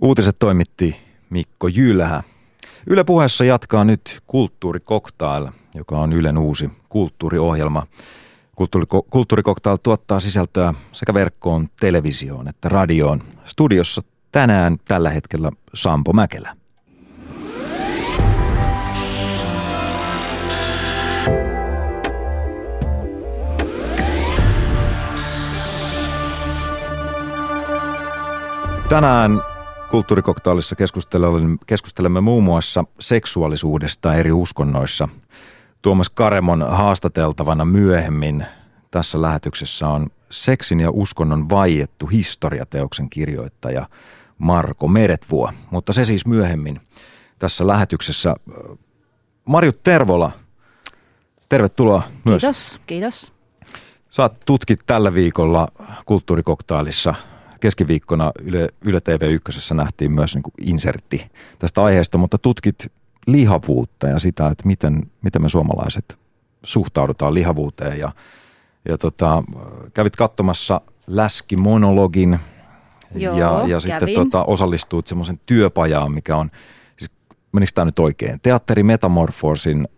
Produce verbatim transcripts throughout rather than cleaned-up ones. Uutiset toimitti Mikko Jylhä. Yle Puheessa jatkaa nyt Kulttuurikoktail, joka on Ylen uusi kulttuuriohjelma. Kulttuuriko- Kulttuurikoktail tuottaa sisältöä sekä verkkoon, televisioon että radioon. Studiossa tänään tällä hetkellä Sampo Mäkelä. Tänään Kulttuurikoktailissa keskustelemme muun muassa seksuaalisuudesta eri uskonnoissa. Tuomas Karemon haastateltavana myöhemmin tässä lähetyksessä on Seksin ja uskonnon vaiettu historiateoksen kirjoittaja Marko Meretvuo. Mutta se siis myöhemmin tässä lähetyksessä. Marjut Tervola, tervetuloa myös. Kiitos, kiitos. Sä tutkit tällä viikolla Kulttuurikoktailissa. Keskiviikkona Yle, Yle T V yksi nähtiin myös niin kuin insertti tästä aiheesta, mutta tutkit lihavuutta ja sitä, että miten, miten me suomalaiset suhtaudutaan lihavuuteen. Ja, ja tota, kävit katsomassa läskimonologin. Joo, ja, ja sitten tota, osallistuit semmoisen työpajaan, mikä on, siis, menikö tämä nyt oikein, Teatteri Metamorfoosin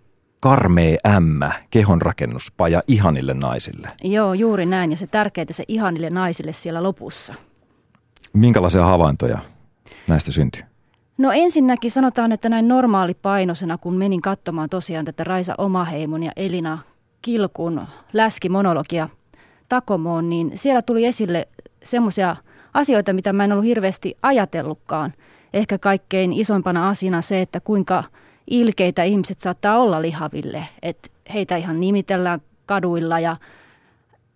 Karmea ämmä, kehonrakennuspaja ihanille naisille. Joo, juuri näin. Ja se tärkeintä se ihanille naisille siellä lopussa. Minkälaisia havaintoja näistä syntyy? No ensinnäkin sanotaan, että näin normaalipainoisena, kun menin katsomaan tosiaan tätä Raisa Omaheimon ja Elina Kilkun läskimonologia Takomoon, niin siellä tuli esille semmoisia asioita, mitä mä en ollut hirveästi ajatellutkaan. Ehkä kaikkein isoimpana asiana se, että kuinka ilkeitä ihmiset saattaa olla lihaville, että heitä ihan nimitellään kaduilla ja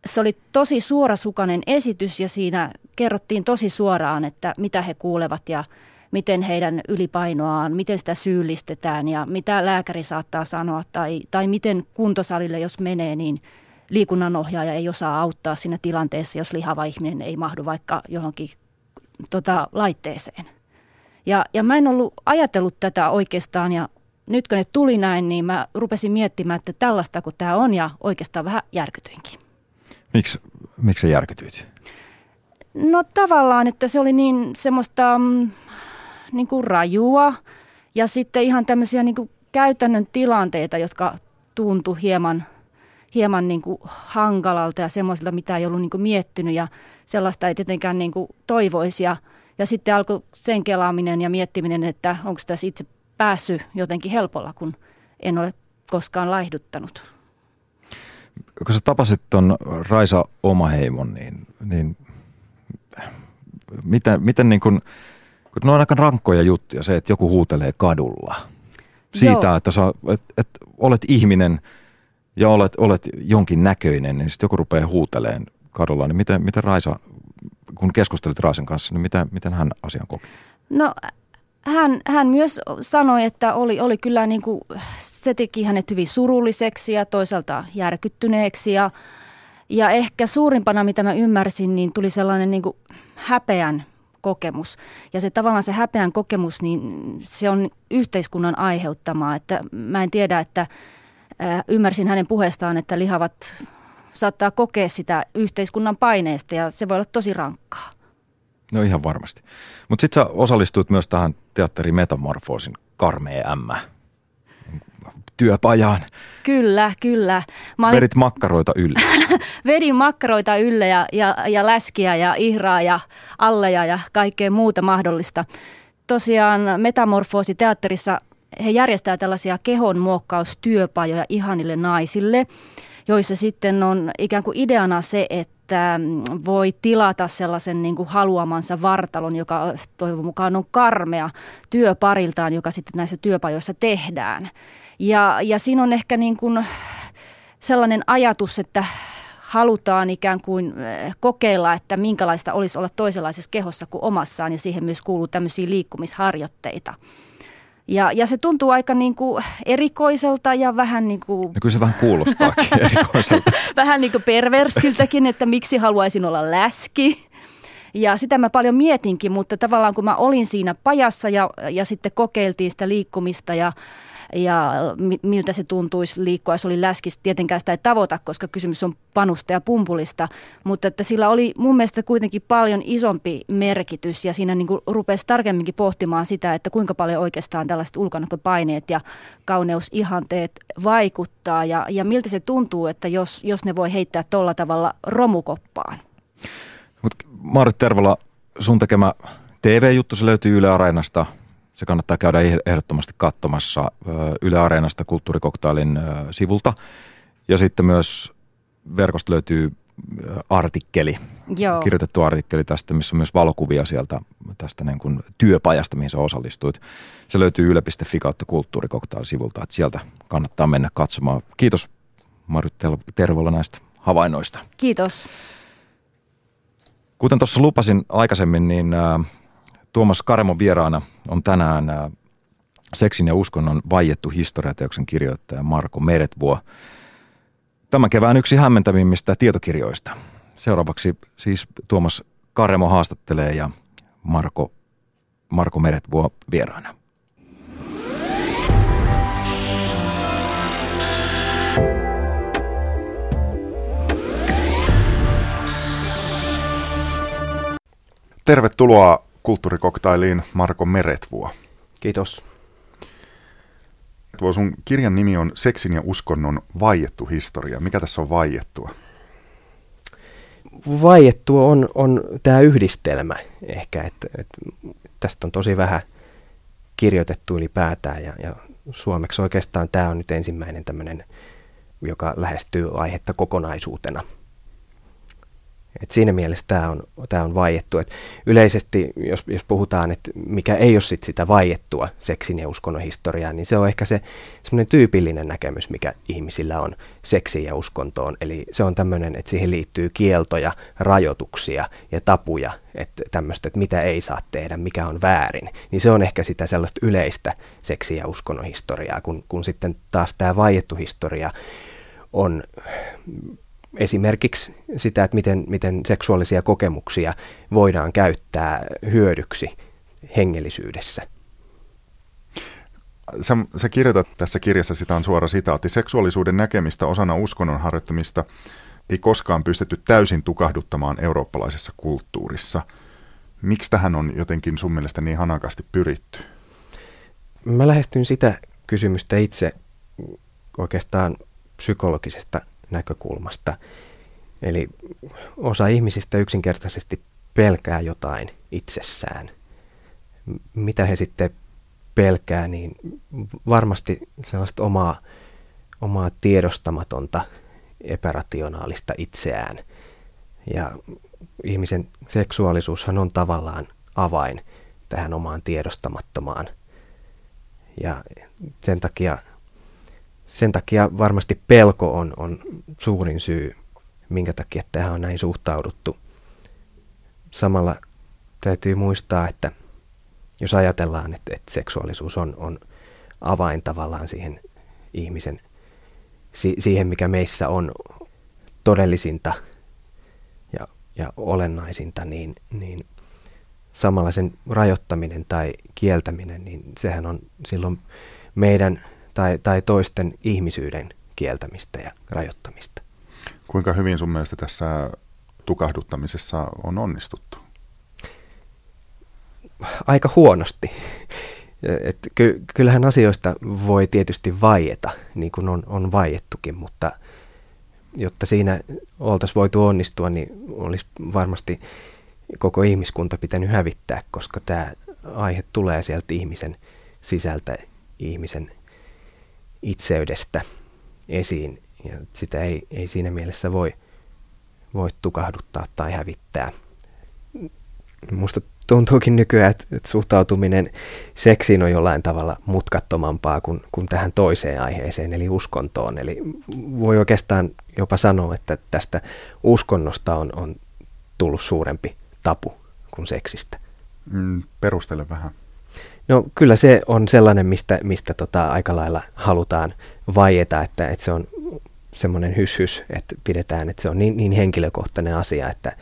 se oli tosi suorasukainen esitys ja siinä kerrottiin tosi suoraan, että mitä he kuulevat ja miten heidän ylipainoaan, miten sitä syyllistetään ja mitä lääkäri saattaa sanoa tai, tai miten kuntosalille, jos menee, niin liikunnanohjaaja ei osaa auttaa siinä tilanteessa, jos lihava ihminen ei mahdu vaikka johonkin tota, laitteeseen. Ja, ja mä en ollut ajatellut tätä oikeastaan ja nyt kun ne tuli näin, niin mä rupesin miettimään, että tällaista kuin tämä on ja oikeastaan vähän järkytyinkin. Miks, miksi sä järkytyit? No tavallaan, että se oli niin semmoista niin kuin rajua ja sitten ihan tämmöisiä niin kuin käytännön tilanteita, jotka tuntui hieman, hieman niin kuin hankalalta ja semmoisilta, mitä ei ollut niin kuin miettinyt ja sellaista ei tietenkään niin kuin toivoisi. Ja Ja sitten alkoi sen kelaaminen ja miettiminen, että onko tässä itse päässyt jotenkin helpolla, kun en ole koskaan laihduttanut. Kun sä tapasit ton Raisa Omaheimon, niin, niin miten, miten niin kun, kun ne on aika rankkoja juttuja se, että joku huutelee kadulla siitä, että, sä, että, että olet ihminen ja olet, olet jonkin näköinen, niin sitten joku rupeaa huuteleen kadulla, niin miten, miten Raisa... Kun keskustelit Raisan kanssa, niin mitä, miten hän asian koki? No hän, hän myös sanoi, että oli, oli kyllä niin kuin, se teki hänet hyvin surulliseksi ja toisaalta järkyttyneeksi. Ja, ja ehkä suurimpana, mitä mä ymmärsin, niin tuli sellainen niin kuin häpeän kokemus. Ja se tavallaan se häpeän kokemus, niin se on yhteiskunnan aiheuttamaa. Että mä en tiedä, että äh, ymmärsin hänen puheestaan, että lihavat... saattaa kokea sitä yhteiskunnan paineesta ja se voi olla tosi rankkaa. No ihan varmasti. Mutta sitten sä osallistuit myös tähän Teatteri Metamorfoosin Karmea ämmä -työpajaan. Kyllä, kyllä. Mä Vedit olin... makkaroita ylle. Vedin makkaroita ylle ja, ja, ja läskiä ja ihraa ja alleja ja kaikkea muuta mahdollista. Tosiaan Metamorfoosi teatterissa he järjestää tällaisia kehonmuokkaustyöpajoja ihanille naisille, joissa sitten on ikään kuin ideana se, että voi tilata sellaisen niin kuin haluamansa vartalon, joka toivon mukaan on karmea työpariltaan, joka sitten näissä työpajoissa tehdään. Ja, ja siinä on ehkä niin kuin sellainen ajatus, että halutaan ikään kuin kokeilla, että minkälaista olisi olla toisenlaisessa kehossa kuin omassaan, ja siihen myös kuuluu tämmöisiä liikkumisharjoitteita. Ja, ja se tuntuu aika niin kuin erikoiselta ja vähän niin kuin... No kyllä se vähän kuulostaakin erikoiselta. Vähän niin kuin perversiltäkin, että miksi haluaisin olla läski. Ja sitä mä paljon mietinkin, mutta tavallaan kun mä olin siinä pajassa ja, ja sitten kokeiltiin sitä liikkumista ja ja miltä se tuntuisi liikkua, jos oli läskistä. Tietenkään sitä ei tavoita, koska kysymys on panusta ja pumpulista, mutta että sillä oli mun mielestä kuitenkin paljon isompi merkitys ja siinä niin kuin rupesi tarkemminkin pohtimaan sitä, että kuinka paljon oikeastaan tällaiset ulkonäköpaineet ja kauneusihanteet vaikuttaa ja, ja miltä se tuntuu, että jos, jos ne voi heittää tolla tavalla romukoppaan. Mut Marjut Tervola, sun tekemä T V-juttu, se löytyy Yle Areenasta. Se kannattaa käydä ehdottomasti katsomassa Yle Areenasta kulttuurikoktailin sivulta. Ja sitten myös verkosta löytyy artikkeli, Joo. kirjoitettu artikkeli tästä, missä on myös valokuvia sieltä tästä niin kuin työpajasta, mihin sä osallistuit. Se löytyy yle piste fi kautta kulttuurikoktailin sivulta, että sieltä kannattaa mennä katsomaan. Kiitos Marjut Tervola näistä havainnoista. Kiitos. Kuten tuossa lupasin aikaisemmin, niin ä, Tuomas Karemon vieraana on tänään ä, Seksin ja uskonnon vaiettu historiateoksen kirjoittaja Marko Meretvuo. Tämän kevään yksi hämmentävimmistä tietokirjoista. Seuraavaksi siis Tuomas Karemo haastattelee ja Marko, Marko Meretvuo vieraana. Tervetuloa kulttuurikoktailiin Marko Meretvuo. Kiitos. Tuo sun kirjan nimi on Seksin ja uskonnon vaiettu historia. Mikä tässä on vaiettua? Vaiettua on, on tämä yhdistelmä ehkä, että et tästä on tosi vähän kirjoitettu ylipäätään ja, ja suomeksi oikeastaan tämä on nyt ensimmäinen tämmöinen, joka lähestyy aihetta kokonaisuutena. Et siinä mielessä tämä on, tää on vaiettu. Et yleisesti, jos, jos puhutaan, että mikä ei ole sit sitä vaiettua seksin ja uskonnon historiaa, niin se on ehkä se semmoinen tyypillinen näkemys, mikä ihmisillä on seksiin ja uskontoon. Eli se on tämmöinen, että siihen liittyy kieltoja, rajoituksia ja tapuja, että tämmöistä, että mitä ei saa tehdä, mikä on väärin. Niin se on ehkä sitä sellaista yleistä seksin ja uskonnon historiaa, kun, kun sitten taas tämä vaiettu historia on esimerkiksi sitä, että miten, miten seksuaalisia kokemuksia voidaan käyttää hyödyksi hengellisyydessä. Sä, sä kirjoitat tässä kirjassa, sitä on suora sitaatti, seksuaalisuuden näkemistä osana uskonnon harjoittamista ei koskaan pystytty täysin tukahduttamaan eurooppalaisessa kulttuurissa. Miksi tähän on jotenkin sun mielestä niin hanakasti pyritty? Mä lähestyn sitä kysymystä itse oikeastaan psykologisesta näkökulmasta. Eli osa ihmisistä yksinkertaisesti pelkää jotain itsessään. Mitä he sitten pelkää, niin varmasti sellaista omaa, omaa tiedostamatonta, epärationaalista itseään. Ja ihmisen seksuaalisuushan on tavallaan avain tähän omaan tiedostamattomaan. Ja sen takia Sen takia varmasti pelko on, on suurin syy, minkä takia tähän on näin suhtauduttu. Samalla täytyy muistaa, että jos ajatellaan, että, että seksuaalisuus on, on avain tavallaan siihen ihmisen, si, siihen mikä meissä on todellisinta ja, ja olennaisinta, niin, niin samalla sen rajoittaminen tai kieltäminen, niin sehän on silloin meidän Tai, tai toisten ihmisyyden kieltämistä ja rajoittamista. Kuinka hyvin sun mielestä tässä tukahduttamisessa on onnistuttu? Aika huonosti. Et ky, kyllähän asioista voi tietysti vaieta, niin kuin on, on vaiettukin, mutta jotta siinä oltaisiin voitu onnistua, niin olisi varmasti koko ihmiskunta pitänyt hävittää, koska tämä aihe tulee sieltä ihmisen sisältä, ihmisen itseydestä esiin ja sitä ei, ei siinä mielessä voi, voi tukahduttaa tai hävittää. Musta tuntuukin nykyään, että, että suhtautuminen seksiin on jollain tavalla mutkattomampaa kuin, kuin tähän toiseen aiheeseen eli uskontoon. Eli voi oikeastaan jopa sanoa, että tästä uskonnosta on, on tullut suurempi tapu kuin seksistä. Mm, perustele vähän. No kyllä se on sellainen, mistä, mistä tota aika lailla halutaan vaieta, että, että se on semmoinen hyshys, että pidetään, että se on niin, niin henkilökohtainen asia, että,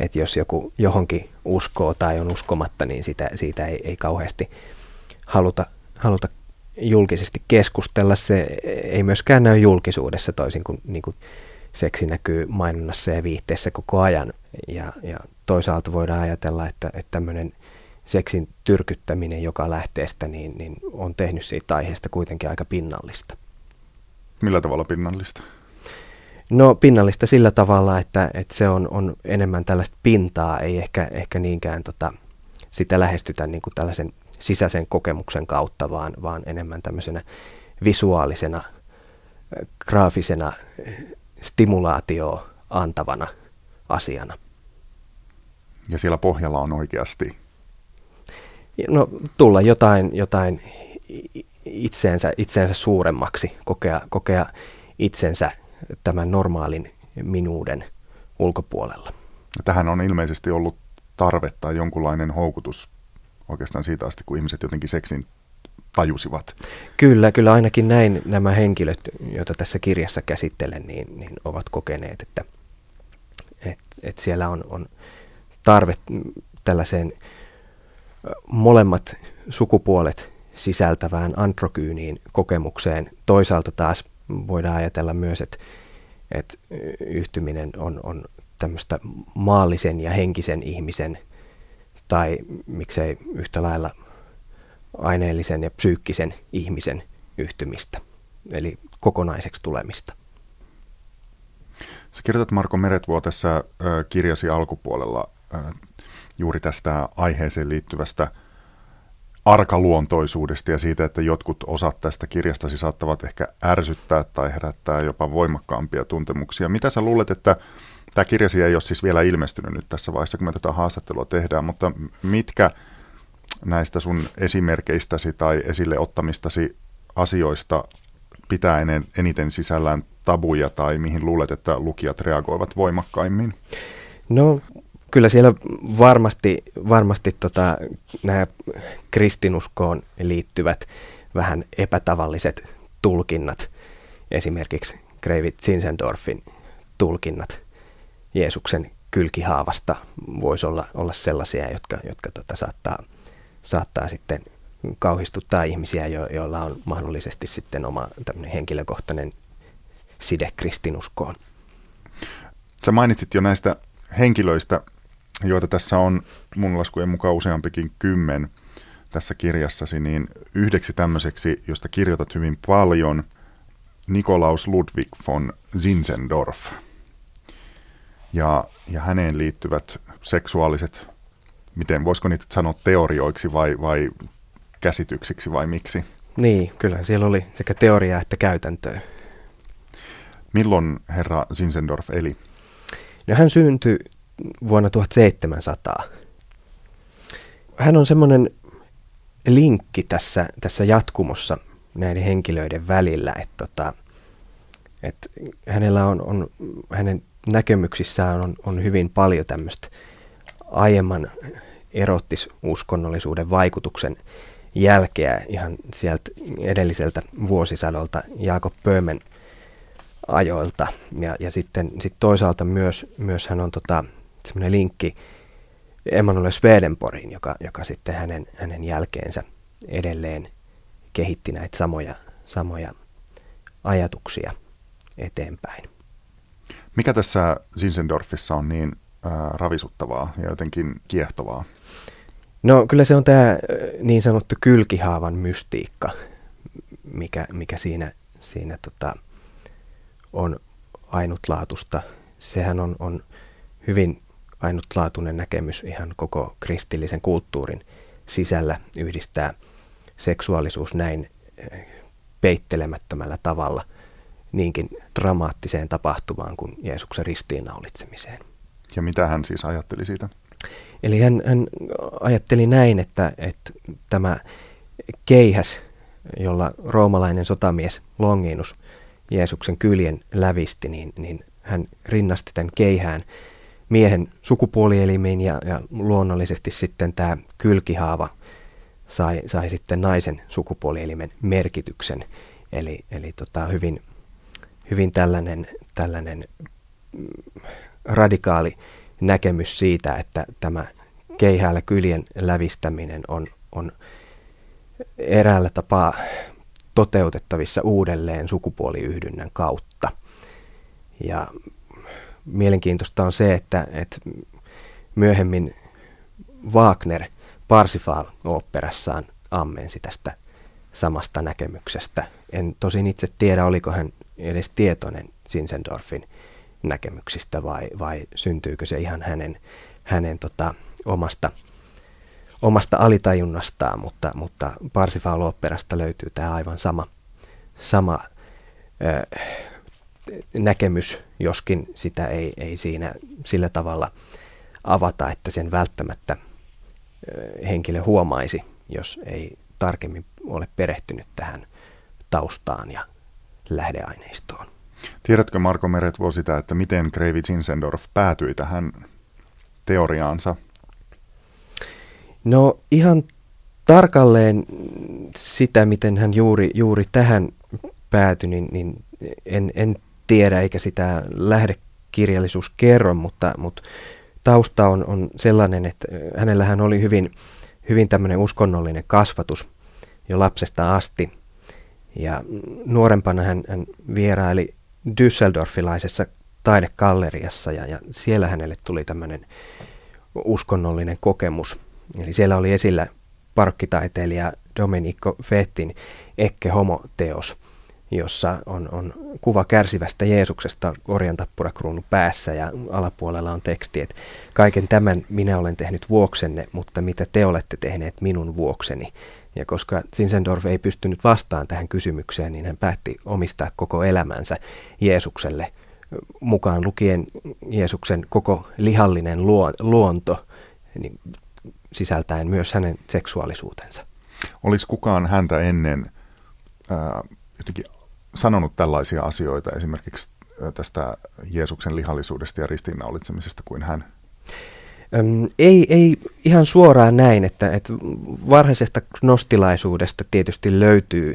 että jos joku johonkin uskoo tai on uskomatta, niin sitä, siitä ei, ei kauheasti haluta, haluta julkisesti keskustella. Se ei myöskään näy julkisuudessa toisin kuin, niin kuin seksi näkyy mainonnassa ja viihteessä koko ajan. Ja, ja toisaalta voidaan ajatella, että, että tämmöinen seksin tyrkyttäminen joka lähteestä niin, niin on tehnyt siitä aiheesta kuitenkin aika pinnallista. Millä tavalla pinnallista? No pinnallista sillä tavalla, että, että se on, on enemmän tällaista pintaa, ei ehkä, ehkä niinkään tota, sitä lähestytä niin kuin tällaisen sisäisen kokemuksen kautta, vaan, vaan enemmän tämmöisenä visuaalisena, graafisena, stimulaatio antavana asiana. Ja siellä pohjalla on oikeasti? No tulla jotain, jotain itseensä, itseensä suuremmaksi, kokea, kokea itsensä tämän normaalin minuuden ulkopuolella. Tähän on ilmeisesti ollut tarve tai jonkunlainen houkutus oikeastaan siitä asti, kun ihmiset jotenkin seksin tajusivat. Kyllä, kyllä ainakin näin nämä henkilöt, joita tässä kirjassa käsittelen, niin, niin ovat kokeneet, että et, et siellä on, on tarve tällaiseen molemmat sukupuolet sisältävään antrokyyniin kokemukseen. Toisaalta taas voidaan ajatella myös, että, että yhtyminen on, on tämmöistä maallisen ja henkisen ihmisen tai miksei yhtä lailla aineellisen ja psyykkisen ihmisen yhtymistä, eli kokonaiseksi tulemista. Sä kirjoitat, Marko Meretvuo, tässä kirjasi alkupuolella juuri tästä aiheeseen liittyvästä arkaluontoisuudesta ja siitä, että jotkut osat tästä kirjastasi saattavat ehkä ärsyttää tai herättää jopa voimakkaampia tuntemuksia. Mitä sä luulet, että tämä kirjasi ei ole siis vielä ilmestynyt nyt tässä vaiheessa, kun me tätä haastattelua tehdään, mutta mitkä näistä sun esimerkkeistäsi tai esille ottamistasi asioista pitää eniten sisällään tabuja tai mihin luulet, että lukijat reagoivat voimakkaimmin? No kyllä siellä varmasti, varmasti tota, nämä kristinuskoon liittyvät vähän epätavalliset tulkinnat, esimerkiksi Greivit Zinzendorfin tulkinnat Jeesuksen kylkihaavasta voisi olla, olla sellaisia, jotka, jotka tota, saattaa, saattaa sitten kauhistuttaa ihmisiä, jo, joilla on mahdollisesti sitten oma henkilökohtainen side kristinuskoon. Sä mainitsit jo näistä henkilöistä, joita tässä on mun laskujen mukaan useampikin kymmen tässä kirjassasi, niin yhdeksi tämmöiseksi, josta kirjoitat hyvin paljon, Nikolaus Ludwig von Zinzendorf. Ja, ja häneen liittyvät seksuaaliset, miten voisiko niitä sanoa teorioiksi vai, vai käsityksiksi vai miksi? Niin, kyllä siellä oli sekä teoriaa että käytäntöä. Milloin herra Zinzendorf eli? No, hän syntyi vuonna tuhatseitsemänsataa. Hän on semmoinen linkki tässä, tässä jatkumossa näiden henkilöiden välillä, että, tota, että hänellä on, on hänen näkemyksissään on, on hyvin paljon tämmöistä aiemman erottis-uskonnollisuuden vaikutuksen jälkeä ihan sieltä edelliseltä vuosisadolta Jaakob Böhmen ajoilta. Ja, ja sitten sit toisaalta myös, myös hän on tota, semmoinen linkki Emmanuel Swedenborgin, joka, joka sitten hänen, hänen jälkeensä edelleen kehitti näitä samoja, samoja ajatuksia eteenpäin. Mikä tässä Zinzendorfissa on niin äh, ravisuttavaa ja jotenkin kiehtovaa? No kyllä se on tämä niin sanottu kylkihaavan mystiikka, mikä, mikä siinä, siinä tota, on ainutlaatusta. Sehän on, on hyvin ainutlaatuinen näkemys ihan koko kristillisen kulttuurin sisällä yhdistää seksuaalisuus näin peittelemättömällä tavalla niinkin dramaattiseen tapahtumaan kuin Jeesuksen ristiinnaulitsemiseen. Ja mitä hän siis ajatteli siitä? Eli hän, hän ajatteli näin, että, että tämä keihäs, jolla roomalainen sotamies Longinus Jeesuksen kyljen lävisti, niin, niin hän rinnasti tämän keihään miehen sukupuolielimiin ja, ja luonnollisesti sitten tämä kylkihaava sai, sai sitten naisen sukupuolielimen merkityksen. Eli, eli tota hyvin... Hyvin tällainen, tällainen radikaali näkemys siitä, että tämä keihäällä kyljen lävistäminen on, on eräällä tapaa toteutettavissa uudelleen sukupuoliyhdynnän kautta. Ja mielenkiintoista on se, että, että myöhemmin Wagner Parsifal-oopperassaan ammensi tästä samasta näkemyksestä. En tosin itse tiedä, oliko hän edes tietoinen Zinzendorfin näkemyksistä vai, vai syntyykö se ihan hänen, hänen tota, omasta, omasta alitajunnastaan, mutta, mutta Parsifal-oopperasta löytyy tämä aivan sama, sama ö, näkemys, joskin sitä ei, ei siinä sillä tavalla avata, että sen välttämättä ö, henkilö huomaisi, jos ei tarkemmin ole perehtynyt tähän taustaan ja lähdeaineistoon. Tiedätkö, Marko Meretvuo, sitä, että miten Kreivi Zinzendorf päätyi tähän teoriaansa? No ihan tarkalleen sitä, miten hän juuri, juuri tähän päätyi, niin, niin en, en tiedä eikä sitä lähdekirjallisuus kerro, mutta, mutta tausta on, on sellainen, että hänellähän oli hyvin, hyvin tämmöinen uskonnollinen kasvatus jo lapsesta asti. Ja nuorempana hän, hän vieraili Düsseldorfilaisessa taidegalleriassa ja, ja siellä hänelle tuli tämmöinen uskonnollinen kokemus. Eli siellä oli esillä parokkitaiteilija Domenico Fettin Ecce Homo-teos, jossa on, on kuva kärsivästä Jeesuksesta orjantappurakruunu päässä ja alapuolella on teksti, että kaiken tämän minä olen tehnyt vuoksenne, mutta mitä te olette tehneet minun vuokseni. Ja koska Zinzendorf ei pystynyt vastaan tähän kysymykseen, niin hän päätti omistaa koko elämänsä Jeesukselle, mukaan lukien Jeesuksen koko lihallinen luonto, niin sisältäen myös hänen seksuaalisuutensa. Oliko kukaan häntä ennen ää, jotenkin sanonut tällaisia asioita esimerkiksi tästä Jeesuksen lihallisuudesta ja ristiinnaulitsemisesta kuin hän? Ei, ei ihan suoraan näin, että, että varhaisesta gnostilaisuudesta tietysti löytyy,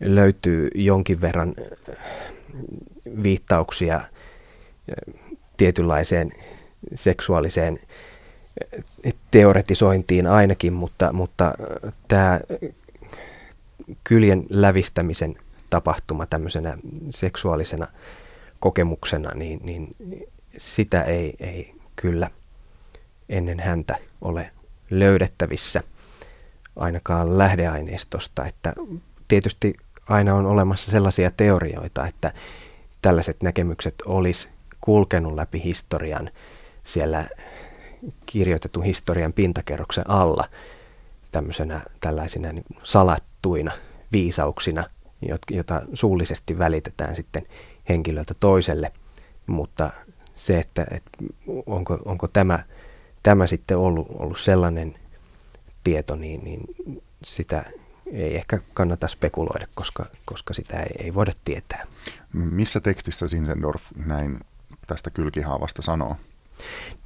löytyy jonkin verran viittauksia tietynlaiseen seksuaaliseen teoretisointiin ainakin, mutta, mutta tämä kyljen lävistämisen tapahtuma tämmöisenä seksuaalisena kokemuksena, niin, niin sitä ei, ei kyllä ennen häntä ole löydettävissä ainakaan lähdeaineistosta, että tietysti aina on olemassa sellaisia teorioita, että tällaiset näkemykset olisi kulkenut läpi historian siellä kirjoitetun historian pintakerroksen alla tämmöisenä tällaisina niin salattuina viisauksina, jota suullisesti välitetään sitten henkilöltä toiselle, mutta se, että, että onko, onko tämä Tämä sitten on ollut, ollut sellainen tieto, niin, niin sitä ei ehkä kannata spekuloida, koska, koska sitä ei, ei voida tietää. Missä tekstissä Zinzendorf näin tästä kylkihaavasta sanoo?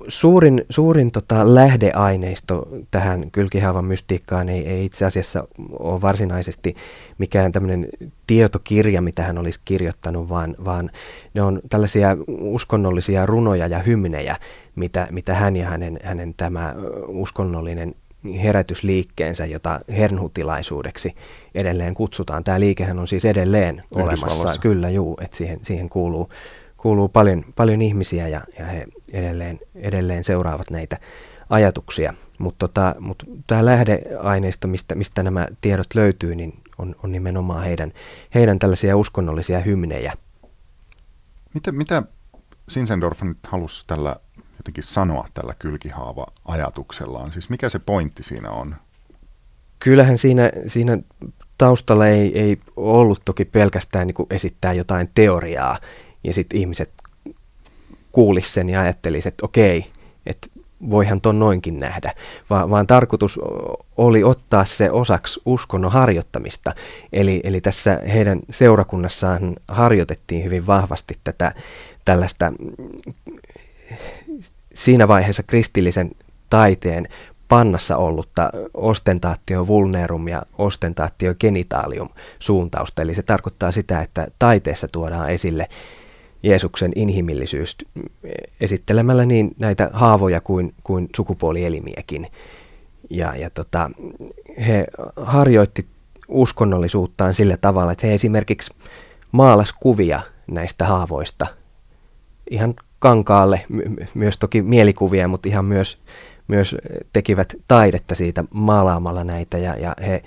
Suurin, suurin tota lähdeaineisto tähän kylkihaavan mystiikkaan ei, ei itse asiassa ole varsinaisesti mikään tämmöinen tietokirja, mitä hän olisi kirjoittanut, vaan, vaan ne on tällaisia uskonnollisia runoja ja hymnejä, mitä, mitä hän ja hänen, hänen tämä uskonnollinen herätysliikkeensä, jota hernhutilaisuudeksi edelleen kutsutaan. Tämä liikehän on siis edelleen olemassa. Kyllä, juu, että siihen, siihen kuuluu. Kuuluu paljon, paljon ihmisiä ja, ja he edelleen, edelleen seuraavat näitä ajatuksia, mutta tota, mut tämä lähdeaineisto, mistä, mistä nämä tiedot löytyy, niin on, on nimenomaan heidän, heidän tällaisia uskonnollisia hymnejä. Mitä, mitä Zinzendorf nyt halusi tällä jotenkin sanoa tällä kylkihaava-ajatuksellaan? Siis mikä se pointti siinä on? Kyllähän siinä, siinä taustalla ei, ei ollut toki pelkästään niin kuin esittää jotain teoriaa, ja sitten ihmiset kuulisivat sen ja ajattelisivat, että okei, että voihan ton noinkin nähdä. Va- vaan tarkoitus oli ottaa se osaksi uskonnon harjoittamista. Eli, eli tässä heidän seurakunnassaan harjoitettiin hyvin vahvasti tätä tällaista siinä vaiheessa kristillisen taiteen pannassa ollutta ostentaatio vulnerum ja ostentaatio genitalium suuntausta. Eli se tarkoittaa sitä, että taiteessa tuodaan esille Jeesuksen inhimillisyys esittelemällä niin näitä haavoja kuin, kuin sukupuolielimiäkin. Ja, ja tota, he harjoitti uskonnollisuuttaan sillä tavalla, että he esimerkiksi maalasi kuvia näistä haavoista ihan kankaalle, myös toki mielikuvia, mutta ihan myös, myös tekivät taidetta siitä maalaamalla näitä ja, ja he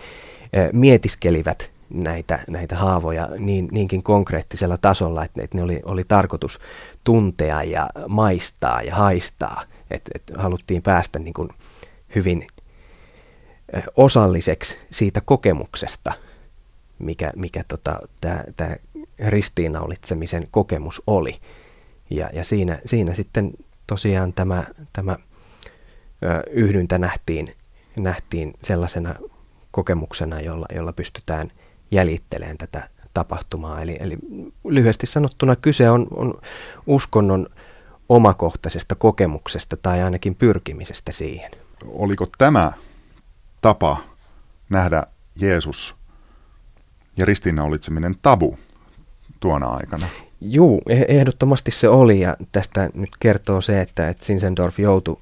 mietiskelivät näitä, näitä haavoja niin, niinkin konkreettisella tasolla, että ne oli, oli tarkoitus tuntea ja maistaa ja haistaa, että et haluttiin päästä niin kuin hyvin osalliseksi siitä kokemuksesta, mikä, mikä tota, tämä ristiinnaulitsemisen kokemus oli. Ja, ja siinä, siinä sitten tosiaan tämä, tämä ö, yhdyntä nähtiin, nähtiin sellaisena kokemuksena, jolla, jolla pystytään jäljittelemään tätä tapahtumaa. Eli, eli lyhyesti sanottuna kyse on, on uskonnon omakohtaisesta kokemuksesta tai ainakin pyrkimisestä siihen. Oliko tämä tapa nähdä Jeesus ja ristiinnaulitseminen tabu tuona aikana? Juu, ehdottomasti se oli, ja tästä nyt kertoo se, että, että Zinzendorf joutui,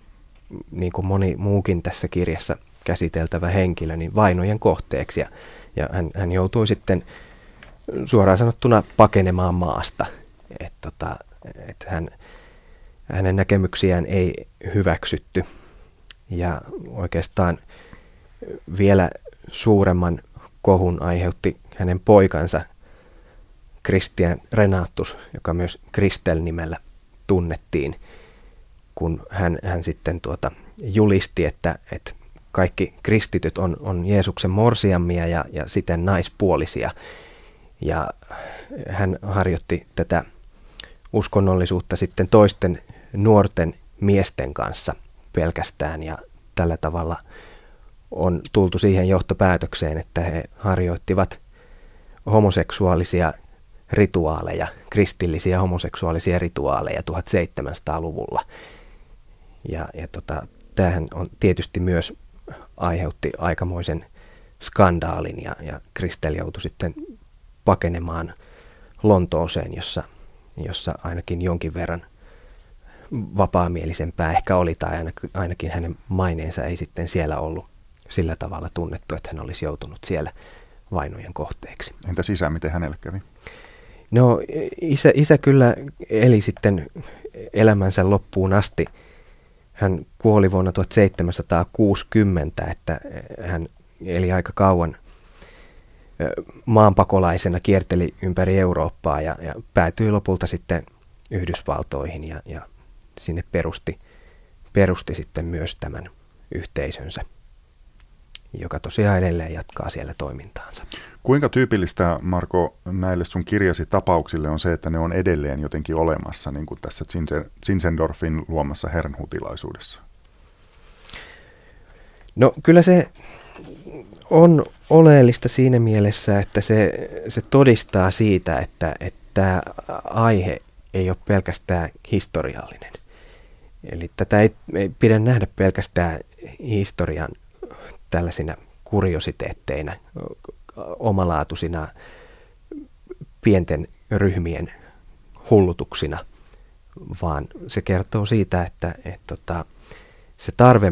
niin kuin moni muukin tässä kirjassa käsiteltävä henkilö, niin vainojen kohteeksi, ja, ja hän, hän joutui sitten suoraan sanottuna pakenemaan maasta, että tota, et hän, hänen näkemyksiään ei hyväksytty, ja oikeastaan vielä suuremman kohun aiheutti hänen poikansa Christian Renatus, joka myös Kristel-nimellä tunnettiin, kun hän, hän sitten tuota julisti, että, että kaikki kristityt on, on Jeesuksen morsiammia ja, ja siten naispuolisia. Ja hän harjoitti tätä uskonnollisuutta sitten toisten nuorten miesten kanssa pelkästään, ja tällä tavalla on tultu siihen johtopäätökseen, että he harjoittivat homoseksuaalisia rituaaleja, kristillisiä homoseksuaalisia rituaaleja seitsemäntoistasataa-luvulla. Ja, ja tota, tämähän on tietysti myös aiheutti aikamoisen skandaalin, ja, ja Kristel joutui sitten pakenemaan Lontooseen, jossa, jossa ainakin jonkin verran vapaamielisempää ehkä oli, tai ainakin, ainakin hänen maineensa ei sitten siellä ollut sillä tavalla tunnettu, että hän olisi joutunut siellä vainojen kohteeksi. Entä isä, miten hänelle kävi? No isä, isä kyllä eli sitten elämänsä loppuun asti. Hän kuoli vuonna seitsemäntoistakuusikymmentä, että hän eli aika kauan maanpakolaisena, kierteli ympäri Eurooppaa ja, ja päätyi lopulta sitten Yhdysvaltoihin ja, ja sinne perusti, perusti sitten myös tämän yhteisönsä, joka tosiaan edelleen jatkaa siellä toimintaansa. Kuinka tyypillistä, Marko, näille sun kirjasi tapauksille on se, että ne on edelleen jotenkin olemassa, niin kuin tässä Zinzendorfin luomassa hernhutilaisuudessa? No kyllä se on oleellista siinä mielessä, että se, se todistaa siitä, että, että tämä aihe ei ole pelkästään historiallinen. Eli tätä ei, ei pidä nähdä pelkästään historian tällaisina kuriositeetteina, omalaatuisina pienten ryhmien hullutuksina, vaan se kertoo siitä, että et tota, se tarve,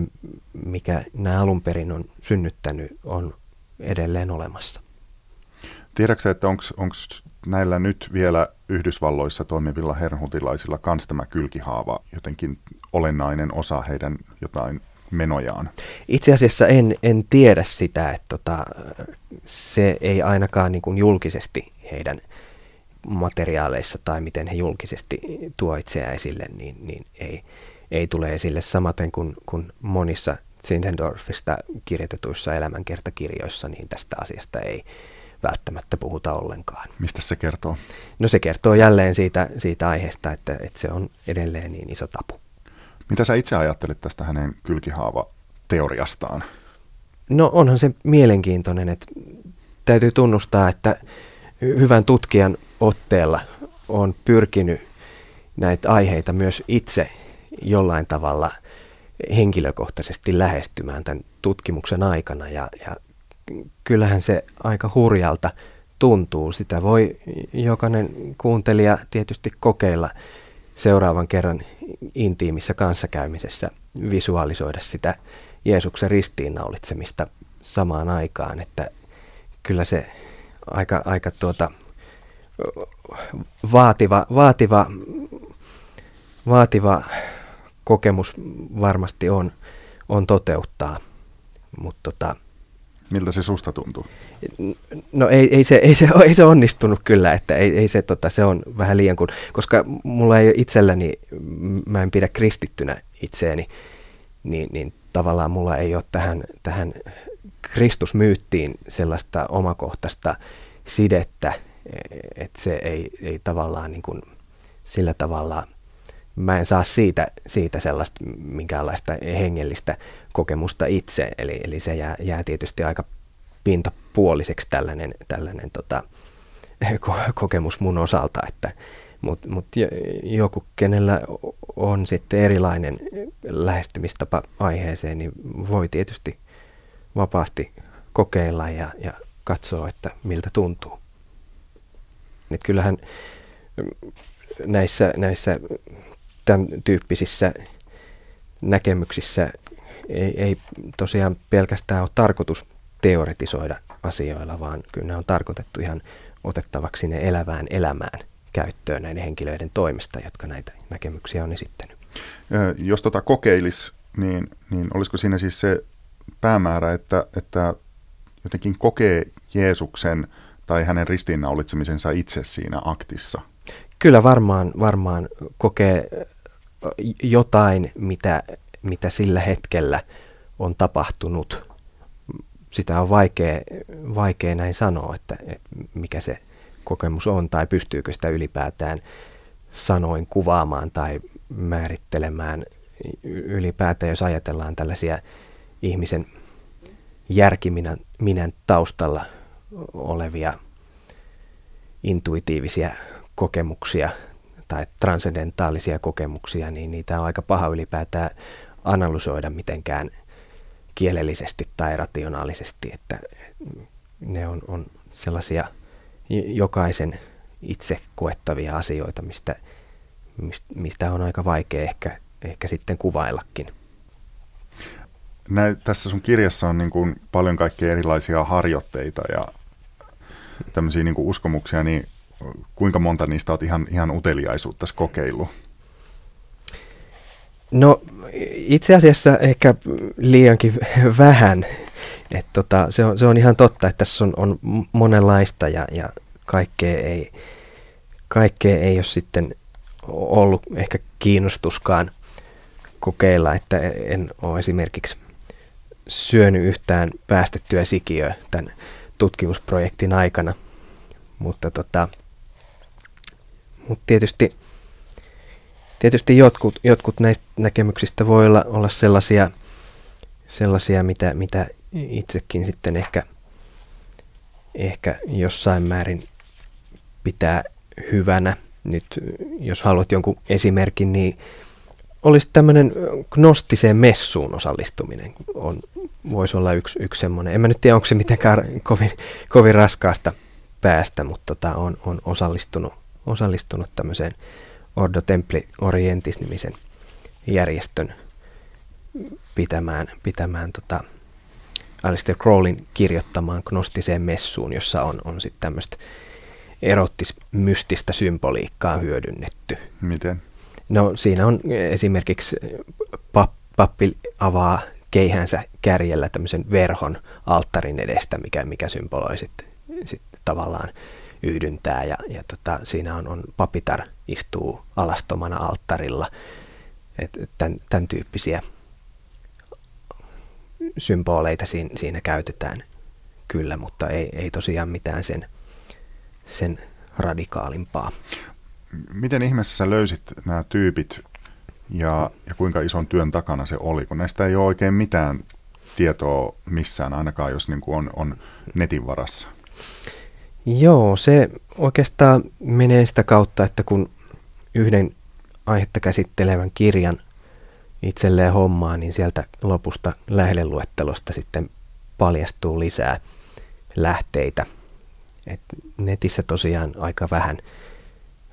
mikä nämä alun perin on synnyttänyt, on edelleen olemassa. Tiedätkö, että onko näillä nyt vielä Yhdysvalloissa toimivilla hernhutilaisilla kans tämä kylkihaava jotenkin olennainen osa heidän jotain menojaan? Itse asiassa en, en tiedä sitä, että tota, se ei ainakaan niin kuin julkisesti heidän materiaaleissa tai miten he julkisesti tuo itseään esille, niin, niin ei, ei tule esille samaten kuin, kuin monissa Zinzendorfista kirjoitetuissa elämänkertakirjoissa, niin tästä asiasta ei välttämättä puhuta ollenkaan. Mistä se kertoo? No se kertoo jälleen siitä, siitä aiheesta, että, että se on edelleen niin iso tabu. Mitä sä itse ajattelit tästä hänen kylkihaava-teoriastaan? No onhan se mielenkiintoinen, että täytyy tunnustaa, että hyvän tutkijan otteella on pyrkinyt näitä aiheita myös itse jollain tavalla henkilökohtaisesti lähestymään tämän tutkimuksen aikana. Ja, ja kyllähän se aika hurjalta tuntuu. Sitä voi jokainen kuuntelija tietysti kokeilla seuraavan kerran intiimissä kanssakäymisessä, visualisoida sitä Jeesuksen ristiinnaulitsemista samaan aikaan, että kyllä se aika, aika tuota, vaativa, vaativa, vaativa kokemus varmasti on, on toteuttaa, mutta tota, miltä se susta tuntuu? No ei, ei, se, ei, se, ei se onnistunut kyllä, että ei, ei se, tota, se on vähän liian kuin, koska mulla ei itselläni, mä en pidä kristittynä itseäni, niin, niin tavallaan mulla ei ole tähän, tähän Kristusmyyttiin sellaista omakohtaista sidettä, että se ei, ei tavallaan niin kuin sillä tavalla, mä en saa siitä, siitä sellaista minkäänlaista hengellistä kokemusta itse, eli, eli se jää, jää tietysti aika pintapuoliseksi tällainen, tällainen tota, kokemus mun osalta, että mutta mut joku, kenellä on sitten erilainen lähestymistapa aiheeseen, niin voi tietysti vapaasti kokeilla ja, ja katsoa, että miltä tuntuu. Et kyllähän näissä, näissä tämän tyyppisissä näkemyksissä ei, ei tosiaan pelkästään ole tarkoitus teoretisoida asioilla, vaan kyllä ne on tarkoitettu ihan otettavaksi sinne elävään elämään käyttöön näiden henkilöiden toimesta, jotka näitä näkemyksiä on esittänyt. Jos tota kokeilisi, niin, niin olisiko siinä siis se päämäärä, että, että jotenkin kokee Jeesuksen tai hänen ristiinnaulitsemisensa itse siinä aktissa? Kyllä varmaan, varmaan kokee jotain, mitä, mitä sillä hetkellä on tapahtunut. Sitä on vaikea, vaikea näin sanoa, että, että mikä se kokemus on tai pystyykö sitä ylipäätään sanoin kuvaamaan tai määrittelemään. Ylipäätään jos ajatellaan tällaisia ihmisen järkiminän minän taustalla olevia intuitiivisia kokemuksia tai transcendentaalisia kokemuksia, niin niitä on aika paha ylipäätään analysoida mitenkään kielellisesti tai rationaalisesti, että ne on, on sellaisia jokaisen itse koettavia asioita, mistä, mistä on aika vaikea ehkä, ehkä sitten kuvaillakin. Nä, tässä sun kirjassa on niin kuin paljon kaikkea erilaisia harjoitteita ja tämmöisiä niin kuin uskomuksia, niin kuinka monta niistä olet ihan, ihan uteliaisuutta tässä kokeillut? No itse asiassa ehkä liiankin vähän. Et tota, se, on, se on ihan totta, että tässä on, on monenlaista ja, ja kaikkea, ei, kaikkea ei ole sitten ollut ehkä kiinnostuskaan kokeilla, että en ole esimerkiksi syönyt yhtään päästettyä sikiöä tämän tutkimusprojektin aikana, mutta tota, mut tietysti, tietysti jotkut, jotkut näistä näkemyksistä voi olla, olla sellaisia, sellaisia mitä, mitä itsekin sitten ehkä, ehkä jossain määrin pitää hyvänä. Nyt jos haluat jonkun esimerkin, niin olisi tämmöinen gnostiseen messuun osallistuminen. On, voisi olla yksi, yksi semmoinen. En mä nyt tiedä, onko se mitenkään kovin, kovin raskaasta päästä, mutta tota, on, on osallistunut, osallistunut tämmöiseen Ordo Templi Orientis-nimisen järjestön pitämään, pitämään tota Alister Crowleyn kirjoittamaan gnostiseen messuun, jossa on, on sitten tämmöistä erottis-mystistä symboliikkaa hyödynnetty. Miten? No siinä on esimerkiksi pappi avaa keihänsä kärjellä tämmöisen verhon alttarin edestä, mikä, mikä symboloi sitten sit tavallaan yhdyntää. Ja, ja tota, siinä on, on papitar istuu alastomana alttarilla, että tämän, tämän tyyppisiä symboleita siinä, siinä käytetään kyllä, mutta ei, ei tosiaan mitään sen, sen radikaalimpaa. Miten ihmeessä sä löysit nämä tyypit ja, ja kuinka ison työn takana se oli, kun näistä ei ole oikein mitään tietoa missään, ainakaan jos niin kuin on, on netin varassa? Joo, se oikeastaan menee sitä kautta, että kun yhden aihetta käsittelevän kirjan itselleen hommaa, niin sieltä lopusta lähdeluettelosta sitten paljastuu lisää lähteitä. Et netissä tosiaan aika vähän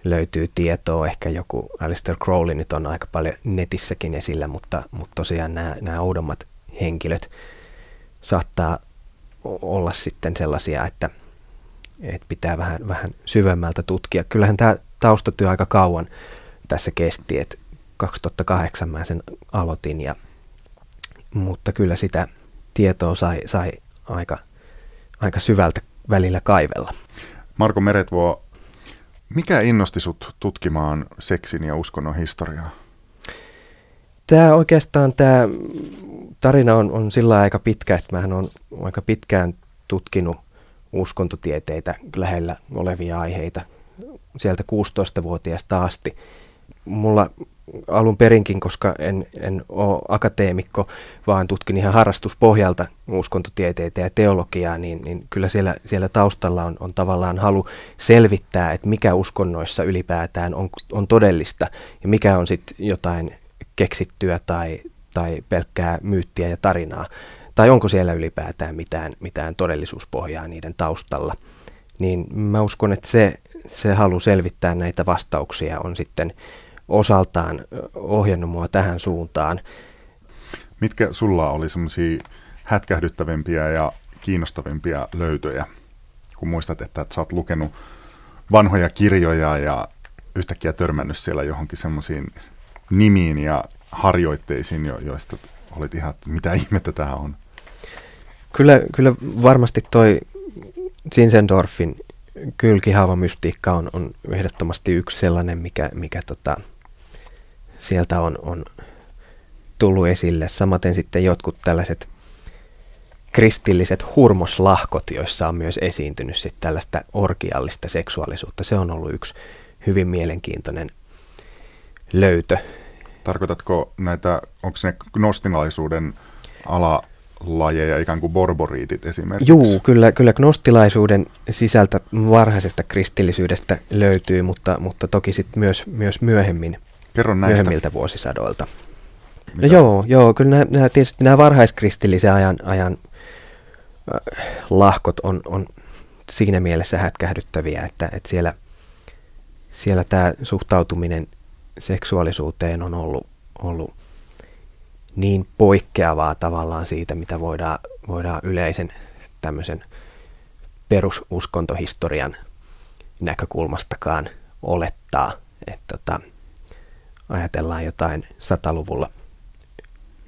löytyy tietoa, ehkä joku Alister Crowley nyt on aika paljon netissäkin esillä, mutta, mutta tosiaan nämä, nämä oudommat henkilöt saattaa olla sitten sellaisia, että, että pitää vähän, vähän syvemmältä tutkia. Kyllähän tämä taustatyö aika kauan tässä kesti, että kaksituhattakahdeksan mä sen aloitin, ja, mutta kyllä sitä tietoa sai, sai aika, aika syvältä välillä kaivella. Marko Meretvuo, mikä innosti sut tutkimaan seksin ja uskonnon historiaa? Tämä oikeastaan tämä tarina on, on sillä aika pitkä, että mähän olen aika pitkään tutkinut uskontotieteitä, lähellä olevia aiheita sieltä kuusitoistavuotiaasta asti. Mulla alun perinkin, koska en, en ole akateemikko, vaan tutkin ihan harrastuspohjalta uskontotieteitä ja teologiaa, niin, niin kyllä siellä, siellä taustalla on, on tavallaan halu selvittää, että mikä uskonnoissa ylipäätään on, on todellista ja mikä on sitten jotain keksittyä tai, tai pelkkää myyttiä ja tarinaa. Tai onko siellä ylipäätään mitään, mitään todellisuuspohjaa niiden taustalla. Niin mä uskon, että se, se halu selvittää näitä vastauksia on sitten osaltaan ohjannut mua tähän suuntaan. Mitkä sulla oli semmoisia hätkähdyttävämpiä ja kiinnostavimpia löytöjä, kun muistat, että sä oot lukenut vanhoja kirjoja ja yhtäkkiä törmännyt siellä johonkin semmoisiin nimiin ja harjoitteisiin, joista olit ihan, mitä ihmettä tämä on? Kyllä, kyllä varmasti toi Zinzendorfin kylkihaavamystiikka on, on ehdottomasti yksi sellainen, mikä, mikä tota, sieltä on, on tullut esille. Samaten sitten jotkut tällaiset kristilliset hurmoslahkot, joissa on myös esiintynyt sit tällaista orgiallista seksuaalisuutta. Se on ollut yksi hyvin mielenkiintoinen löytö. Tarkoitatko näitä, onko ne gnostinaisuuden alalajeja, ikään kuin borboriitit esimerkiksi? Juu, kyllä, kyllä gnostilaisuuden sisältä varhaisesta kristillisyydestä löytyy, mutta, mutta toki sitten myös, myös myöhemmin, myöhemmiltä vuosisadoilta. No joo, joo, kyllä nämä, nämä, tietysti nämä varhaiskristillisen ajan, ajan äh, lahkot on, on siinä mielessä hätkähdyttäviä, että, että siellä, siellä tämä suhtautuminen seksuaalisuuteen on ollut, ollut niin poikkeavaa tavallaan siitä, mitä voidaan, voidaan yleisen tämmöisen perususkontohistorian näkökulmastakaan olettaa. Että tota, ajatellaan jotain sataluvulla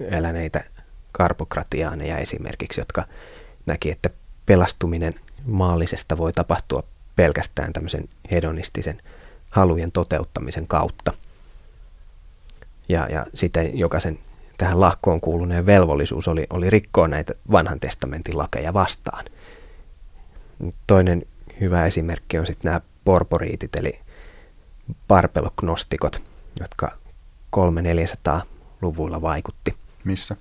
eläneitä karpokratiaaneja esimerkiksi, jotka näki, että pelastuminen maallisesta voi tapahtua pelkästään tämmöisen hedonistisen halujen toteuttamisen kautta. Ja, ja sitten jokaisen tähän lahkoon kuuluneen velvollisuus oli, oli rikkoa näitä vanhan testamentin lakeja vastaan. Toinen hyvä esimerkki on sitten nämä porporiitit, eli barbelonknostikot, jotka kolme-neljäsataa-luvulla vaikutti. Missä?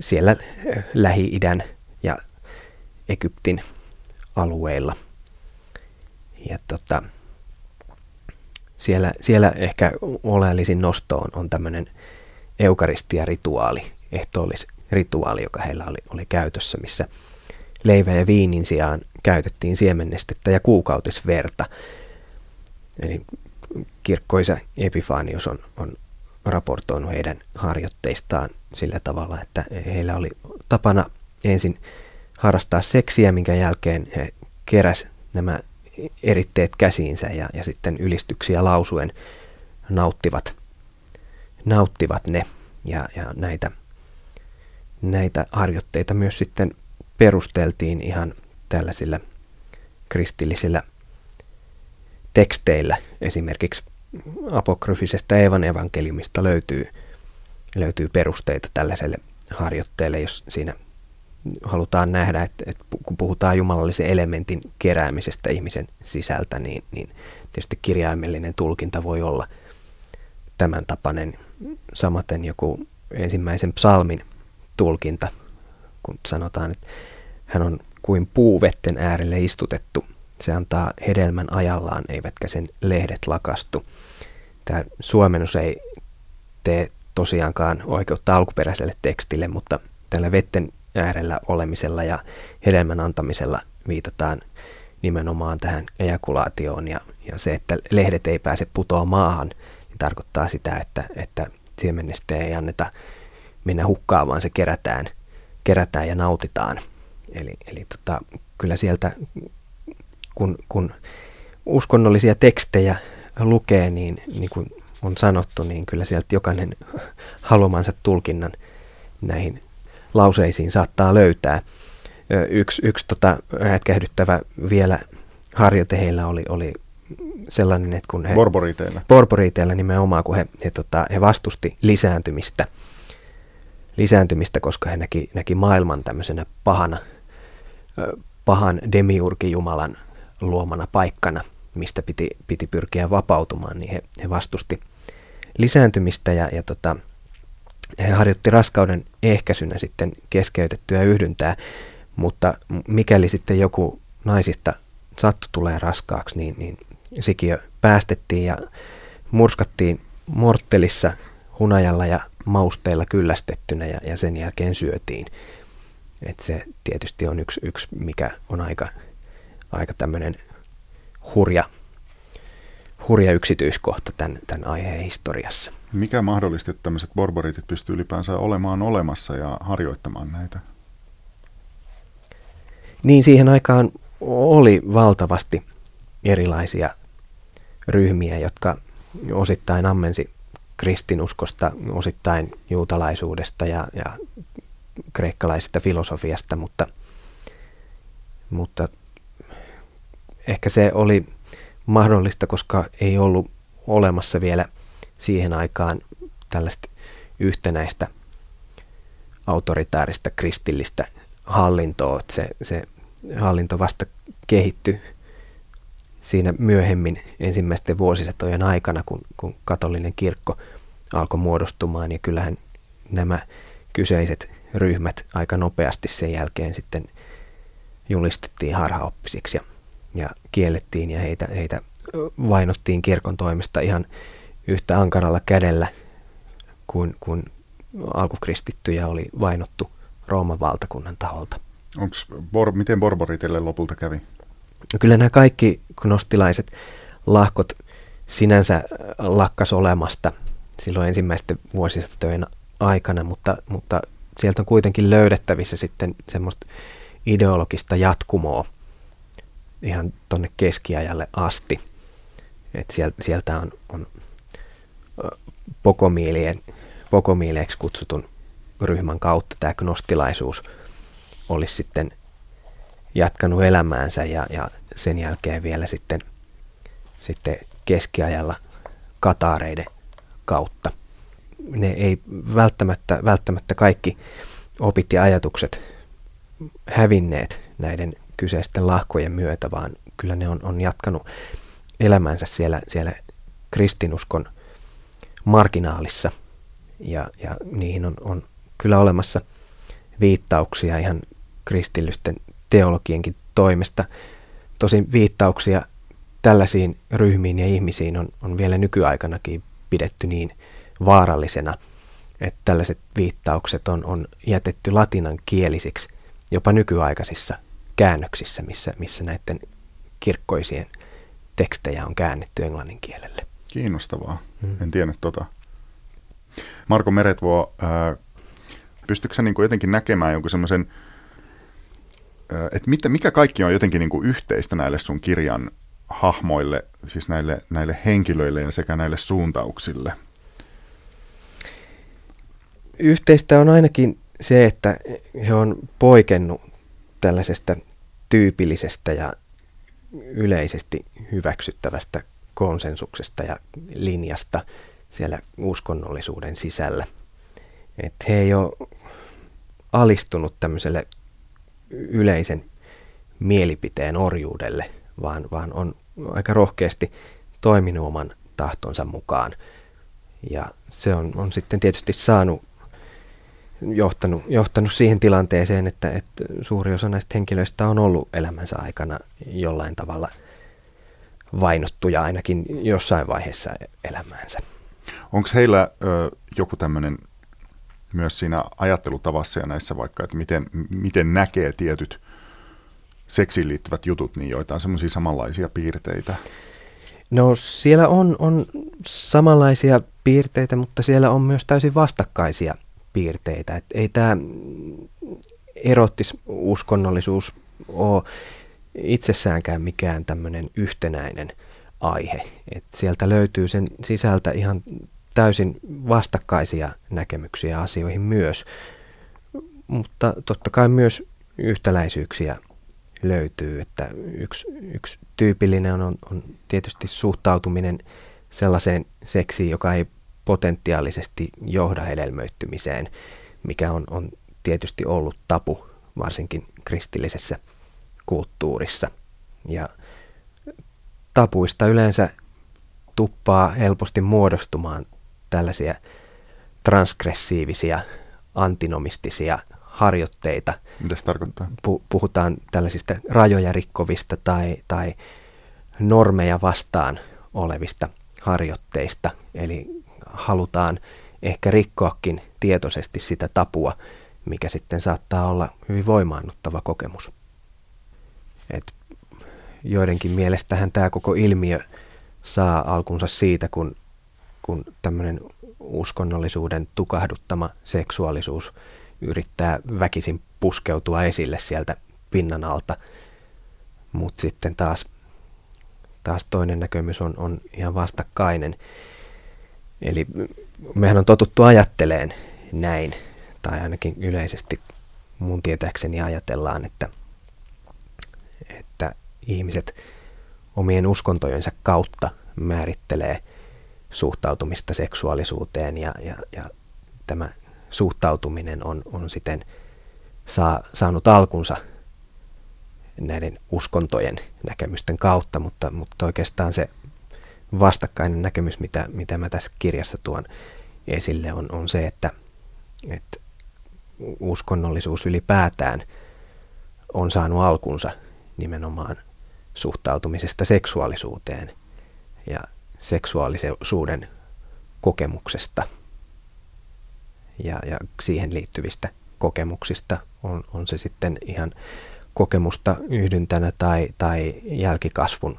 Siellä Lähi-idän ja Egyptin alueilla. Ja tota... Siellä, siellä ehkä oleellisin nosto on, on tämmöinen eukaristiarituaali, ehtoollisrituaali, joka heillä oli, oli käytössä, missä leivä ja viinin sijaan käytettiin siemennestettä ja kuukautisverta. Eli kirkkoisä Epifanius on, on raportoinut heidän harjoitteistaan sillä tavalla, että heillä oli tapana ensin harrastaa seksiä, minkä jälkeen he keräsivät nämä eritteet käsiinsä ja, ja sitten ylistyksiä lausuen nauttivat, nauttivat ne ja, ja näitä, näitä harjoitteita myös sitten perusteltiin ihan tällaisilla kristillisillä teksteillä. Esimerkiksi apokryfisesta Eevan evankeliumista löytyy, löytyy perusteita tällaiselle harjoitteelle, jos siinä halutaan nähdä, että, että kun puhutaan jumalallisen elementin keräämisestä ihmisen sisältä, niin, niin tietysti kirjaimellinen tulkinta voi olla tämän tapainen. Samaten joku ensimmäisen psalmin tulkinta, kun sanotaan, että hän on kuin puuvetten äärelle istutettu. Se antaa hedelmän ajallaan, eivätkä sen lehdet lakastu. Tämä suomennus ei tee tosiaankaan oikeutta alkuperäiselle tekstille, mutta tällä vetten äärellä olemisella ja hedelmän antamisella viitataan nimenomaan tähän ejakulaatioon, ja, ja se, että lehdet ei pääse putoa maahan, niin tarkoittaa sitä, että, että siemenestä ei anneta mennä hukkaan, vaan se kerätään, kerätään ja nautitaan. Eli, eli tota, kyllä sieltä, kun, kun uskonnollisia tekstejä lukee, niin, niin kuin on sanottu, niin kyllä sieltä jokainen haluamansa tulkinnan näihin lauseisiin saattaa löytää. Yksi, yksi tota, hätkähdyttävä vielä harjoite heillä oli, oli sellainen, että kun he... Borboriteillä. Borboriteillä nimenomaan, kun he, he, tota, he vastusti lisääntymistä, lisääntymistä, koska he näki, näki maailman tämmöisenä pahana, pahan demiurgijumalan luomana paikkana, mistä piti, piti pyrkiä vapautumaan, niin he, he vastusti lisääntymistä ja, ja tota, he harjoitti raskauden ehkäisynä sitten keskeytettyä yhdyntää, mutta mikäli sitten joku naisista sattui tulee raskaaksi, niin, niin sikiö päästettiin ja murskattiin morttelissa hunajalla ja mausteilla kyllästettynä ja, ja sen jälkeen syötiin. Et se tietysti on yksi, yksi mikä on aika, aika tämmöinen hurja, hurja yksityiskohta tämän, tämän aiheen historiassa. Mikä mahdollisti, että tämmöiset borboritit pystyy ylipäänsä olemaan olemassa ja harjoittamaan näitä? Niin siihen aikaan oli valtavasti erilaisia ryhmiä, jotka osittain ammensi kristinuskosta, osittain juutalaisuudesta ja, ja kreikkalaisesta filosofiasta, mutta, mutta ehkä se oli mahdollista, koska ei ollut olemassa vielä siihen aikaan tällaista yhtenäistä autoritaarista kristillistä hallintoa, että se, se hallinto vasta kehittyi siinä myöhemmin ensimmäisten vuosisatojen aikana, kun, kun katolinen kirkko alkoi muodostumaan, ja kyllähän nämä kyseiset ryhmät aika nopeasti sen jälkeen sitten julistettiin harhaoppisiksi ja, ja kiellettiin ja heitä, heitä vainottiin kirkon toimesta ihan yhtä ankaralla kädellä kuin, kuin alkukristittyjä oli vainottu Rooman valtakunnan taholta. Onks, bor, miten borboriteille lopulta kävi? Kyllä nämä kaikki gnostilaiset lahkot sinänsä lakkas olemasta silloin ensimmäisten vuosisatojen aikana, mutta, mutta sieltä on kuitenkin löydettävissä sitten semmoista ideologista jatkumoa ihan tuonne keskiajalle asti. Et sieltä on, on pokomiileeksi kutsutun ryhmän kautta tämä gnostilaisuus olisi sitten jatkanut elämäänsä ja, ja sen jälkeen vielä sitten, sitten keskiajalla kataareiden kautta. Ne ei välttämättä, välttämättä kaikki opit ja ajatukset hävinneet näiden kyseisten lahkojen myötä, vaan kyllä ne on, on jatkanut elämäänsä siellä, siellä kristinuskon marginaalissa ja, ja niihin on, on kyllä olemassa viittauksia ihan kristillisten teologienkin toimesta. Tosin viittauksia tällaisiin ryhmiin ja ihmisiin on, on vielä nykyaikanakin pidetty niin vaarallisena, että tällaiset viittaukset on, on jätetty latinankielisiksi jopa nykyaikaisissa käännöksissä, missä, missä näiden kirkkoisien tekstejä on käännetty englannin kielelle. Kiinnostavaa. Mm. En tiennyt tota. Marko Meretvuo, ää, pystytkö sä niinku jotenkin näkemään jonkun semmoisen, että mikä kaikki on jotenkin niinku yhteistä näille sun kirjan hahmoille, siis näille, näille henkilöille ja sekä näille suuntauksille? Yhteistä on ainakin se, että he on poikennut tällaisesta tyypillisestä ja yleisesti hyväksyttävästä konsensuksesta ja linjasta siellä uskonnollisuuden sisällä. Että he ei ole alistunut tämmöiselle yleisen mielipiteen orjuudelle, vaan, vaan on aika rohkeasti toiminut oman tahtonsa mukaan. Ja se on, on sitten tietysti saanut, johtanut, johtanut siihen tilanteeseen, että, että suuri osa näistä henkilöistä on ollut elämänsä aikana jollain tavalla vainottuja ainakin jossain vaiheessa elämäänsä. Onko heillä ö, joku tämmöinen myös siinä ajattelutavassa ja näissä vaikka, että miten, miten näkee tietyt seksiin liittyvät jutut, niin joitain semmoisia samanlaisia piirteitä? No siellä on, on samanlaisia piirteitä, mutta siellä on myös täysin vastakkaisia piirteitä. Et ei tämä erottis uskonnollisuus ole itsessäänkään mikään tämmöinen yhtenäinen aihe. Et sieltä löytyy sen sisältä ihan täysin vastakkaisia näkemyksiä asioihin myös, mutta totta kai myös yhtäläisyyksiä löytyy. Että yksi, yksi tyypillinen on, on tietysti suhtautuminen sellaiseen seksiin, joka ei potentiaalisesti johda hedelmöittymiseen, mikä on, on tietysti ollut tabu varsinkin kristillisessä kulttuurissa. Ja tabuista yleensä tuppaa helposti muodostumaan tällaisia transgressiivisia, antinomistisia harjoitteita. Mitä se tarkoittaa? Puhutaan tällaisista rajoja rikkovista tai, tai normeja vastaan olevista harjoitteista. Eli halutaan ehkä rikkoakin tietoisesti sitä tapua, mikä sitten saattaa olla hyvin voimaannuttava kokemus. Et joidenkin mielestähän tämä koko ilmiö saa alkunsa siitä, kun, kun tämmöinen uskonnollisuuden tukahduttama seksuaalisuus yrittää väkisin puskeutua esille sieltä pinnan alta. Mutta sitten taas, taas toinen näkemys on, on ihan vastakkainen. Eli mehän on totuttu ajatteleen näin, tai ainakin yleisesti mun tietääkseni ajatellaan, että, että ihmiset omien uskontojensa kautta määrittelee suhtautumista seksuaalisuuteen ja, ja, ja tämä suhtautuminen on, on siten saa, saanut alkunsa näiden uskontojen näkemysten kautta, mutta, mutta oikeastaan se vastakkainen näkemys, mitä, mitä mä tässä kirjassa tuon esille, on, on se, että, että uskonnollisuus ylipäätään on saanut alkunsa nimenomaan suhtautumisesta seksuaalisuuteen ja seksuaalisuuden kokemuksesta ja, ja siihen liittyvistä kokemuksista. On, on se sitten ihan kokemusta yhdyntänä tai, tai jälkikasvun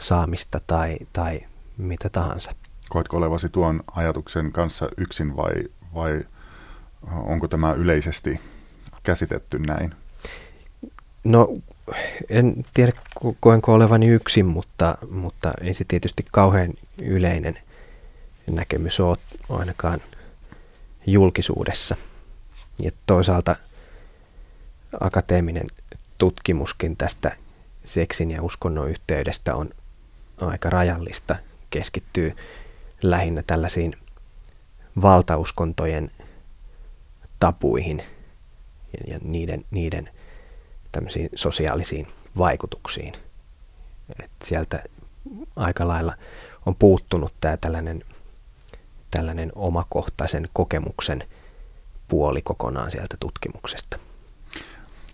saamista tai, tai mitä tahansa. Koetko olevasi tuon ajatuksen kanssa yksin vai, vai onko tämä yleisesti käsitetty näin? No en tiedä koenko olevani yksin, mutta, mutta ei se tietysti kauhean yleinen näkemys ole ainakaan julkisuudessa. Ja toisaalta akateeminen tutkimuskin tästä seksin ja uskonnon yhteydestä on aika rajallista, keskittyy lähinnä tällaisiin valtauskontojen tapuihin ja niiden, niiden tämmöisiin sosiaalisiin vaikutuksiin. Et sieltä aika lailla on puuttunut tämä tällainen, tällainen omakohtaisen kokemuksen puoli kokonaan sieltä tutkimuksesta.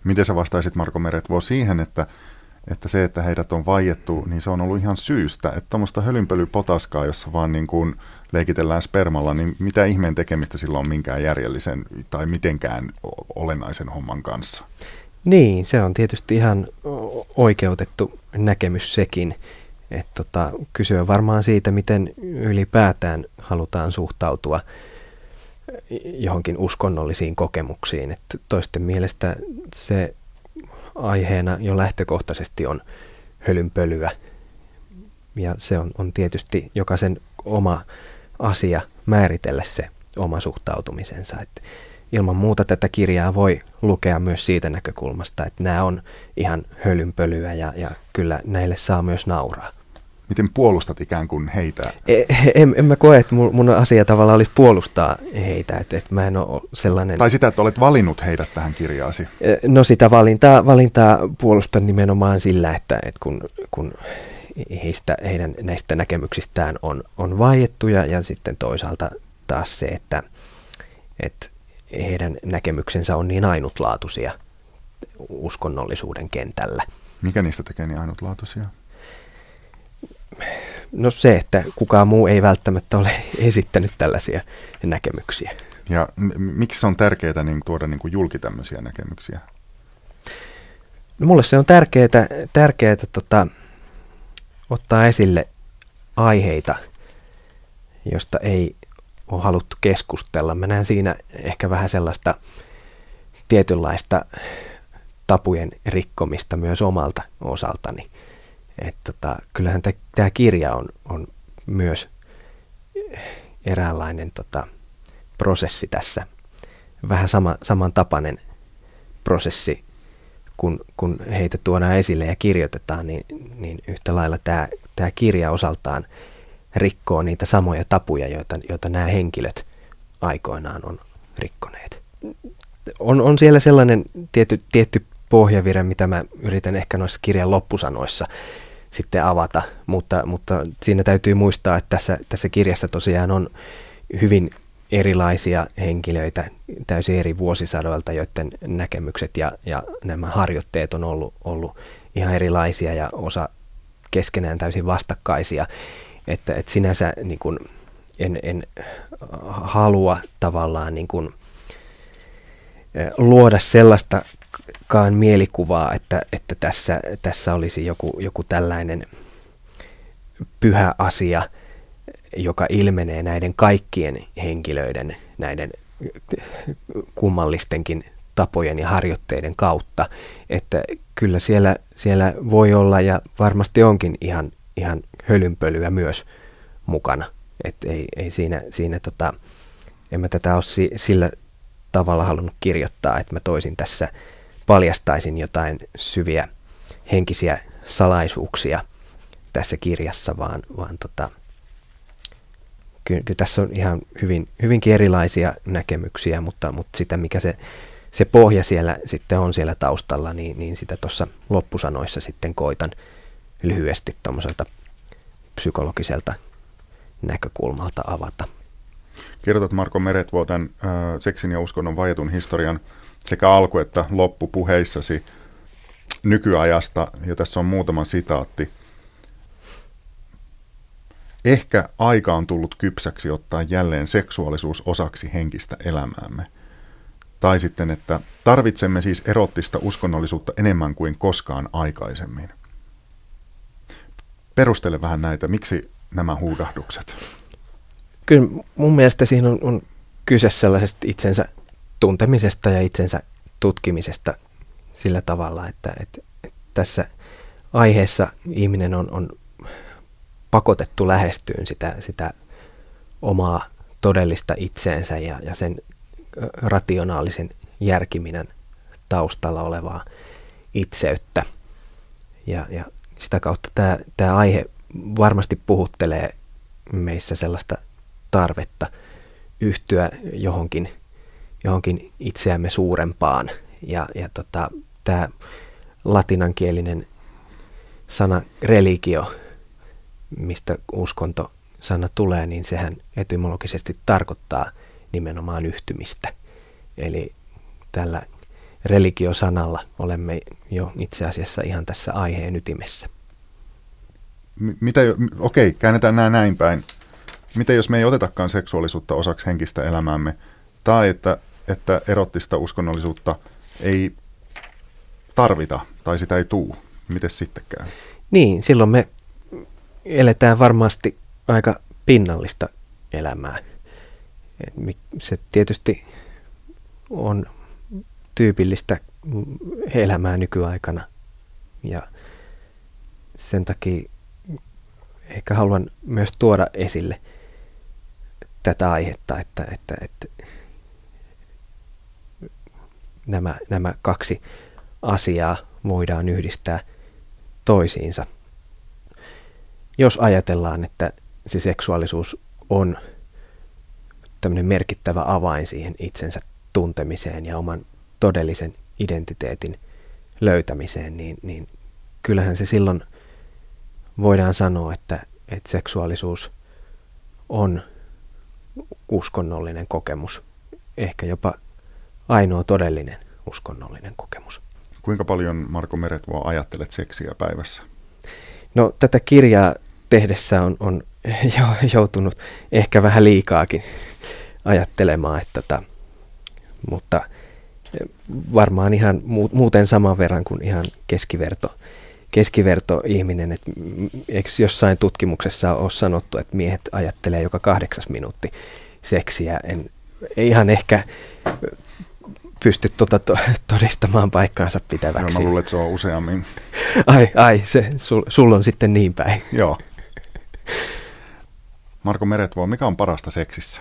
Miten sä vastaisit, Marko Meretvuo, siihen, että että se, että heidät on vaiettu, niin se on ollut ihan syystä, että tuommoista hölynpölypotaskaa, jossa vaan niin kuin leikitellään spermalla, niin mitä ihmeen tekemistä sillä on minkään järjellisen tai mitenkään olennaisen homman kanssa? Niin, se on tietysti ihan oikeutettu näkemys sekin. Että tota, kyse on varmaan siitä, miten ylipäätään halutaan suhtautua johonkin uskonnollisiin kokemuksiin. Että toisten mielestä se aiheena jo lähtökohtaisesti on hölynpölyä ja se on, on tietysti jokaisen oma asia määritellä se oma suhtautumisensa. Et ilman muuta tätä kirjaa voi lukea myös siitä näkökulmasta, että nämä on ihan hölynpölyä ja, ja kyllä näille saa myös nauraa. Miten puolustat ikään kuin heitä? En, en mä koe, että mun asia tavallaan olisi puolustaa heitä, että, että mä en ole sellainen... Tai sitä, että olet valinnut heidät tähän kirjaasi. No sitä valintaa, valintaa puolustan nimenomaan sillä, että, että kun, kun heistä, heidän näistä näkemyksistään on, on vaiettuja ja sitten toisaalta taas se, että, että heidän näkemyksensä on niin ainutlaatuisia uskonnollisuuden kentällä. Mikä niistä tekee niin ainutlaatuisia? No se, että kukaan muu ei välttämättä ole esittänyt tällaisia näkemyksiä. Ja miksi se on tärkeää niin tuoda niin kuin julki tämmöisiä näkemyksiä? No mulle se on tärkeää, tärkeää tota, ottaa esille aiheita, josta ei ole haluttu keskustella. Mä näen siinä ehkä vähän sellaista tietynlaista tapujen rikkomista myös omalta osaltani. Et tota, kyllähän tämä kirja on, on myös eräänlainen tota, prosessi tässä. Vähän sama, samantapainen prosessi, kun, kun heitä tuodaan esille ja kirjoitetaan, niin, niin yhtä lailla tämä, tämä kirja osaltaan rikkoo niitä samoja tapuja, joita, joita nämä henkilöt aikoinaan on rikkoneet. On, on siellä sellainen tiety, tietty pohjavire, mitä mä yritän ehkä noissa kirjan loppusanoissa sitten avata, mutta, mutta siinä täytyy muistaa, että tässä, tässä kirjassa tosiaan on hyvin erilaisia henkilöitä täysin eri vuosisadoilta, joiden näkemykset ja, ja nämä harjoitteet on ollut, ollut ihan erilaisia ja osa keskenään täysin vastakkaisia. Että, että sinänsä niin kun en, en halua tavallaan niin kun luoda sellaistakaan mielikuvaa, että, että tässä, tässä olisi joku, joku tällainen pyhä asia, joka ilmenee näiden kaikkien henkilöiden, näiden kummallistenkin tapojen ja harjoitteiden kautta. Että kyllä siellä, siellä voi olla ja varmasti onkin ihan, ihan hölynpölyä myös mukana. Että ei, ei siinä, siinä tota, en mä tätä ole si, sillä tavalla halunnut kirjoittaa, että mä toisin tässä, paljastaisin jotain syviä henkisiä salaisuuksia tässä kirjassa, vaan, vaan tota, kyllä tässä on ihan hyvin, hyvinkin erilaisia näkemyksiä, mutta, mutta sitä, mikä se, se pohja siellä sitten on siellä taustalla, niin, niin sitä tuossa loppusanoissa sitten koitan lyhyesti tuommoiselta psykologiselta näkökulmalta avata. Kirjoitat Marko Meretvuo tämän äh, seksin ja uskonnon vaietun historian sekä alku- että loppupuheissasi nykyajasta, ja tässä on muutama sitaatti. Ehkä aika on tullut kypsäksi ottaa jälleen seksuaalisuus osaksi henkistä elämäämme. Tai sitten, että tarvitsemme siis erottista uskonnollisuutta enemmän kuin koskaan aikaisemmin. Perustele vähän näitä, miksi nämä huudahdukset? Kyllä mun mielestä siinä on, on kyse sellaisesta itsensä tuntemisesta ja itsensä tutkimisesta sillä tavalla, että, että, että tässä aiheessa ihminen on... on pakotettu lähestyyn sitä, sitä omaa todellista itseensä ja, ja sen rationaalisen järkiminän taustalla olevaa itseyttä. Ja, ja sitä kautta tämä, tämä aihe varmasti puhuttelee meissä sellaista tarvetta yhtyä johonkin, johonkin itseämme suurempaan. Ja, ja tota, tämä latinankielinen sana religio, mistä uskonto-sana tulee, niin sehän etymologisesti tarkoittaa nimenomaan yhtymistä. Eli tällä religiosanalla olemme jo itse asiassa ihan tässä aiheen ytimessä. Mitä, okei, käännetään nämä näin päin. Mitä jos me ei otetakaan seksuaalisuutta osaksi henkistä elämäämme, tai että, että erottista uskonnollisuutta ei tarvita, tai sitä ei tuu? Mites sittenkään? Niin, silloin me eletään varmasti aika pinnallista elämää. Se tietysti on tyypillistä elämää nykyaikana. Ja sen takia ehkä haluan myös tuoda esille tätä aihetta, että, että, että nämä, nämä kaksi asiaa voidaan yhdistää toisiinsa. Jos ajatellaan, että se seksuaalisuus on tämmöinen merkittävä avain siihen itsensä tuntemiseen ja oman todellisen identiteetin löytämiseen, niin, niin kyllähän se silloin voidaan sanoa, että, että seksuaalisuus on uskonnollinen kokemus, ehkä jopa ainoa todellinen uskonnollinen kokemus. Kuinka paljon, Marko Meretvuo, ajattelet seksiä päivässä? No, tätä kirjaa tehdessä on, on joutunut ehkä vähän liikaakin ajattelemaan, että tota, mutta varmaan ihan muuten saman verran kuin ihan keskiverto, keskiverto ihminen. Et, eikö jossain tutkimuksessa ole sanottu, että miehet ajattelee joka kahdeksas minuutti seksiä? En, ihan ehkä pysty tuota to- todistamaan paikkaansa pitäväksi. No, mä luulen, että se on useammin. Ai, ai se, sul, sul on sitten niin päin. Joo. Marko Meretvuo, mikä on parasta seksissä?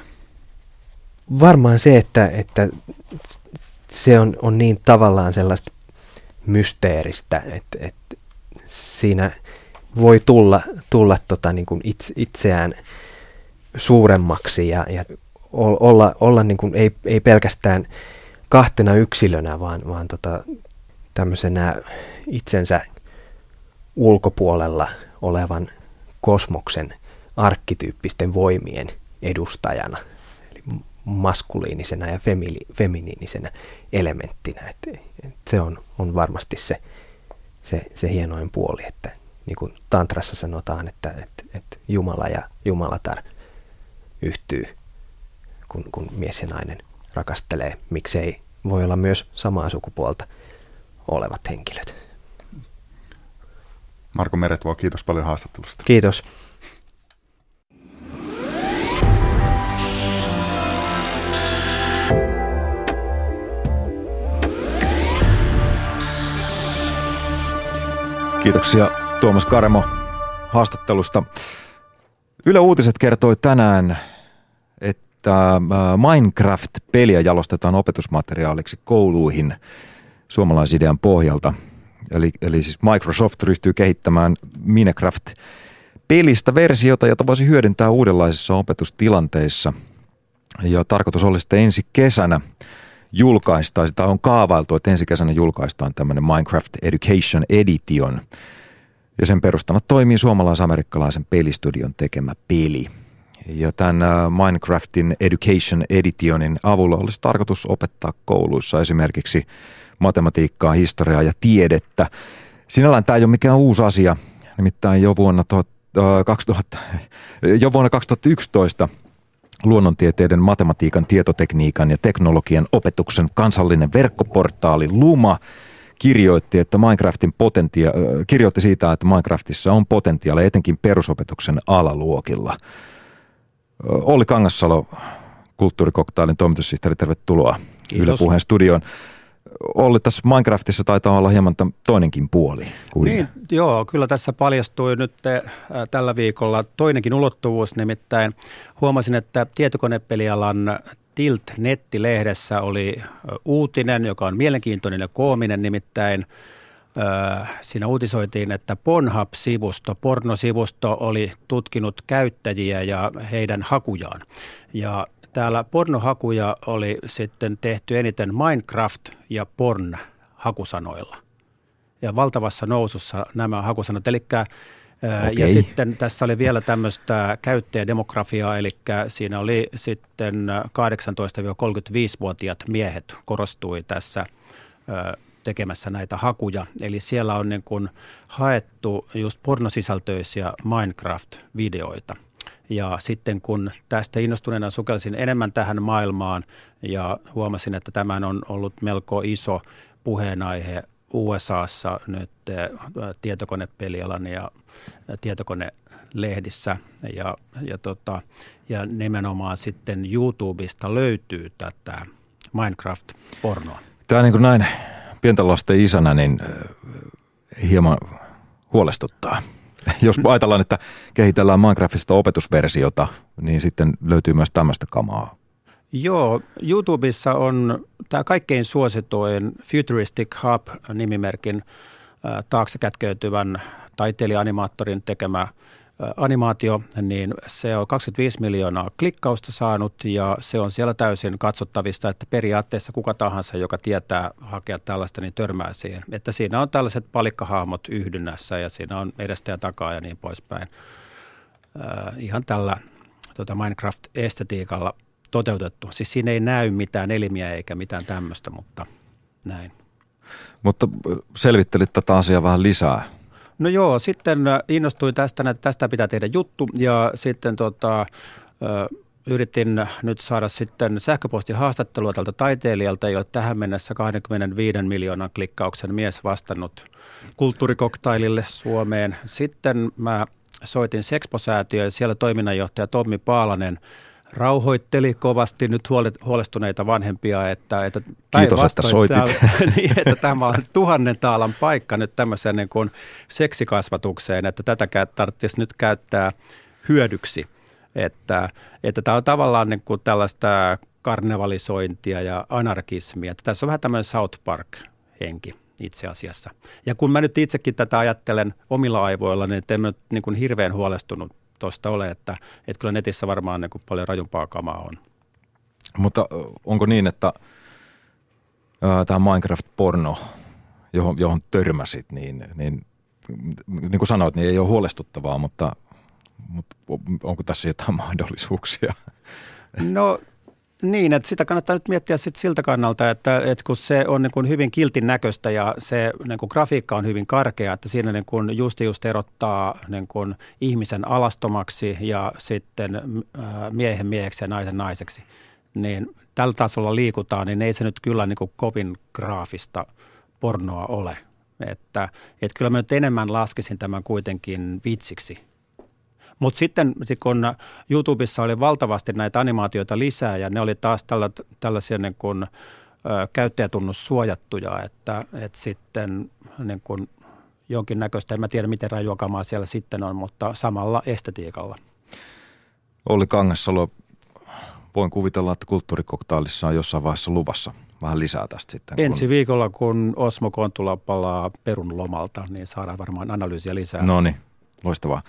Varmaan se, että, että se on, on niin tavallaan sellaista mysteeristä, että, että siinä voi tulla, tulla tota niin kuin itse, itseään suuremmaksi ja, ja olla, olla niin kuin ei, ei pelkästään kahtena yksilönä, vaan, vaan tota, tämmöisenä itsensä ulkopuolella olevan kosmoksen arkkityyppisten voimien edustajana, eli maskuliinisena ja femili- feminiinisenä elementtinä. Et, et se on, on varmasti se, se, se hienoin puoli, että niin kuin tantrassa sanotaan, että et, et Jumala ja Jumalatar yhtyy, kun, kun mies ja nainen rakastelee, miksei voi olla myös samaa sukupuolta olevat henkilöt. Marko Meretvuo, kiitos paljon haastattelusta. Kiitos. Kiitoksia Tuomas Karemo haastattelusta. Yle Uutiset kertoi tänään, että Minecraft-peliä jalostetaan opetusmateriaaliksi kouluihin suomalaisidean pohjalta. Eli, eli siis Microsoft ryhtyy kehittämään Minecraft-pelistä versiota, jota voisi hyödyntää uudenlaisissa opetustilanteissa. Ja tarkoitus olisi, että ensi kesänä julkaistaan, sitä on kaavailtu, että ensi kesänä julkaistaan tämmöinen Minecraft Education Edition. Ja sen perustana toimii suomalais-amerikkalaisen pelistudion tekemä peli. Ja tämän Minecraftin Education Editionin avulla olisi tarkoitus opettaa kouluissa esimerkiksi matematiikkaa, historiaa ja tiedettä. Sinällään tämä ei ole mikään uusi asia, nimittäin jo vuonna, to, äh, kaksituhatta, jo vuonna kaksituhattayksitoista luonnontieteiden, matematiikan, tietotekniikan ja teknologian opetuksen kansallinen verkkoportaali Luma kirjoitti, että Minecraftin potentia- kirjoitti siitä, että Minecraftissa on potentiaalia etenkin perusopetuksen alaluokilla. Olli Kangasalo, Kulttuurikoktailin toimitussihteeri, tervetuloa Yle Puheen studioon. Olli, tässä Minecraftissa taitaa olla hieman toinenkin puoli. Kuin... Niin, joo, kyllä tässä paljastui nyt äh, tällä viikolla toinenkin ulottuvuus, nimittäin huomasin, että tietokonepelialan Tilt-nettilehdessä oli uutinen, joka on mielenkiintoinen ja koominen, nimittäin äh, siinä uutisoitiin, että Pornhub-sivusto, pornosivusto oli tutkinut käyttäjiä ja heidän hakujaan. Ja täällä pornohakuja oli sitten tehty eniten Minecraft ja porn hakusanoilla. Ja valtavassa nousussa nämä hakusanat. Elikkä, okay. Ja sitten tässä oli vielä tämmöistä käyttäjädemografiaa, eli siinä oli sitten kahdeksantoista-kolmekymmentäviisivuotiaat miehet korostui tässä tekemässä näitä hakuja. Eli siellä on niin kuin haettu just pornosisältöisiä Minecraft-videoita. Ja sitten kun tästä innostuneena sukelsin enemmän tähän maailmaan ja huomasin, että tämä on ollut melko iso puheenaihe U S A:ssa nyt tietokonepelialan ja tietokonelehdissä. Ja, ja, tota, ja nimenomaan sitten YouTubesta löytyy tätä Minecraft-pornoa. Tämä niin kuin näin pienten lasten isänä niin hieman huolestuttaa. Jos ajatellaan, että kehitellään Minecraftista opetusversiota, niin sitten löytyy myös tämmöistä kamaa. Joo, YouTubessa on tämä kaikkein suosituin Futuristic Hub-nimimerkin taakse kätkeytyvän taiteilija-animaattorin tekemä animaatio, niin se on kaksikymmentäviisi miljoonaa klikkausta saanut ja se on siellä täysin katsottavista, että periaatteessa kuka tahansa, joka tietää hakea tällaista, niin törmää siihen. Että siinä on tällaiset palikkahahmot yhdynnässä ja siinä on edestä ja takaa ja niin poispäin. Äh, ihan tällä tuota Minecraft-estetiikalla toteutettu. Siis siinä ei näy mitään elimiä eikä mitään tämmöistä, mutta näin. Mutta selvittelit tätä asiaa vähän lisää. No joo, sitten innostuin tästä, että tästä pitää tehdä juttu ja sitten tota, yritin nyt saada sitten sähköpostihaastattelua tältä taiteilijalta, ei ole tähän mennessä kaksikymmentäviisi miljoonan klikkauksen mies vastannut Kulttuurikoktailille Suomeen. Sitten mä soitin Sexpo-säätiöön, siellä toiminnanjohtaja Tommi Paalanen rauhoitteli kovasti nyt huolestuneita vanhempia, että, että kiitos, että soitit. Täällä, niin, että tämä on tuhannen taalan paikka nyt tämmöiseen niin kuin seksikasvatukseen, että tätä tarvitsisi nyt käyttää hyödyksi. Että, että tämä on tavallaan niin kuin tällaista karnevalisointia ja anarkismia. Että tässä on vähän tämmöinen South Park-henki itse asiassa. Ja kun mä nyt itsekin tätä ajattelen omilla aivoilla, niin en nyt niin kuin hirveän huolestunut tuosta ole, että, että kyllä netissä varmaan niin kuin paljon rajumpaa kamaa on. Mutta onko niin, että ää, tämä Minecraft-porno, johon, johon törmäsit, niin, niin, niin kuin sanoit, niin ei ole huolestuttavaa, mutta, mutta onko tässä jotain mahdollisuuksia? No niin, että sitä kannattaa nyt miettiä sit siltä kannalta, että, että kun se on niin kuin hyvin kiltin näköistä ja se niin kuin grafiikka on hyvin karkea, että siinä niin kuin just, just erottaa niin kuin ihmisen alastomaksi ja sitten miehen mieheksi ja naisen naiseksi, niin tällä tasolla liikutaan, niin ei se nyt kyllä niin kuin kovin graafista pornoa ole. Että, että kyllä mä nyt enemmän laskisin tämän kuitenkin vitsiksi. Mutta sitten kun YouTubessa oli valtavasti näitä animaatioita lisää ja ne oli taas tällä, tällaisia niin kuin, ä, käyttäjätunnus suojattuja, että, että sitten niin kuin jonkinnäköistä, en mä tiedä miten rajuakamaa siellä sitten on, mutta samalla estetiikalla. Olli Kangasalo, voin kuvitella, että kulttuurikoktailissa on jossain vaiheessa luvassa vähän lisää tästä sitten. Kun... Ensi viikolla, kun Osmo Kontula palaa Perun lomalta, niin saadaan varmaan analyysiä lisää. No niin, loistavaa.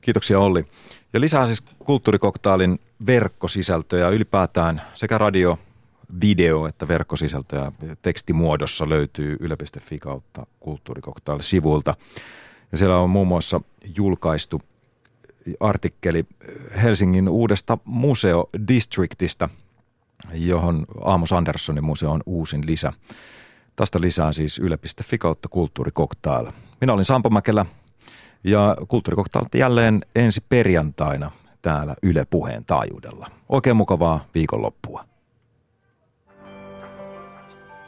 Kiitoksia Olli. Ja lisää siis kulttuurikoktailin verkkosisältöjä ylipäätään sekä radio, video että verkkosisältöjä tekstimuodossa löytyy yle piste fi kautta kulttuurikoktail-sivuilta. Ja siellä on muun muassa julkaistu artikkeli Helsingin uudesta museodistrictistä, johon Amos Andersonin museo on uusin lisä. Tästä lisää siis yle piste fi kautta kulttuurikoktail. Minä olin Sampo Mäkelä. Ja kulttuurikoktailit jälleen ensi perjantaina täällä Yle Puheen taajuudella. Oikein mukavaa viikonloppua.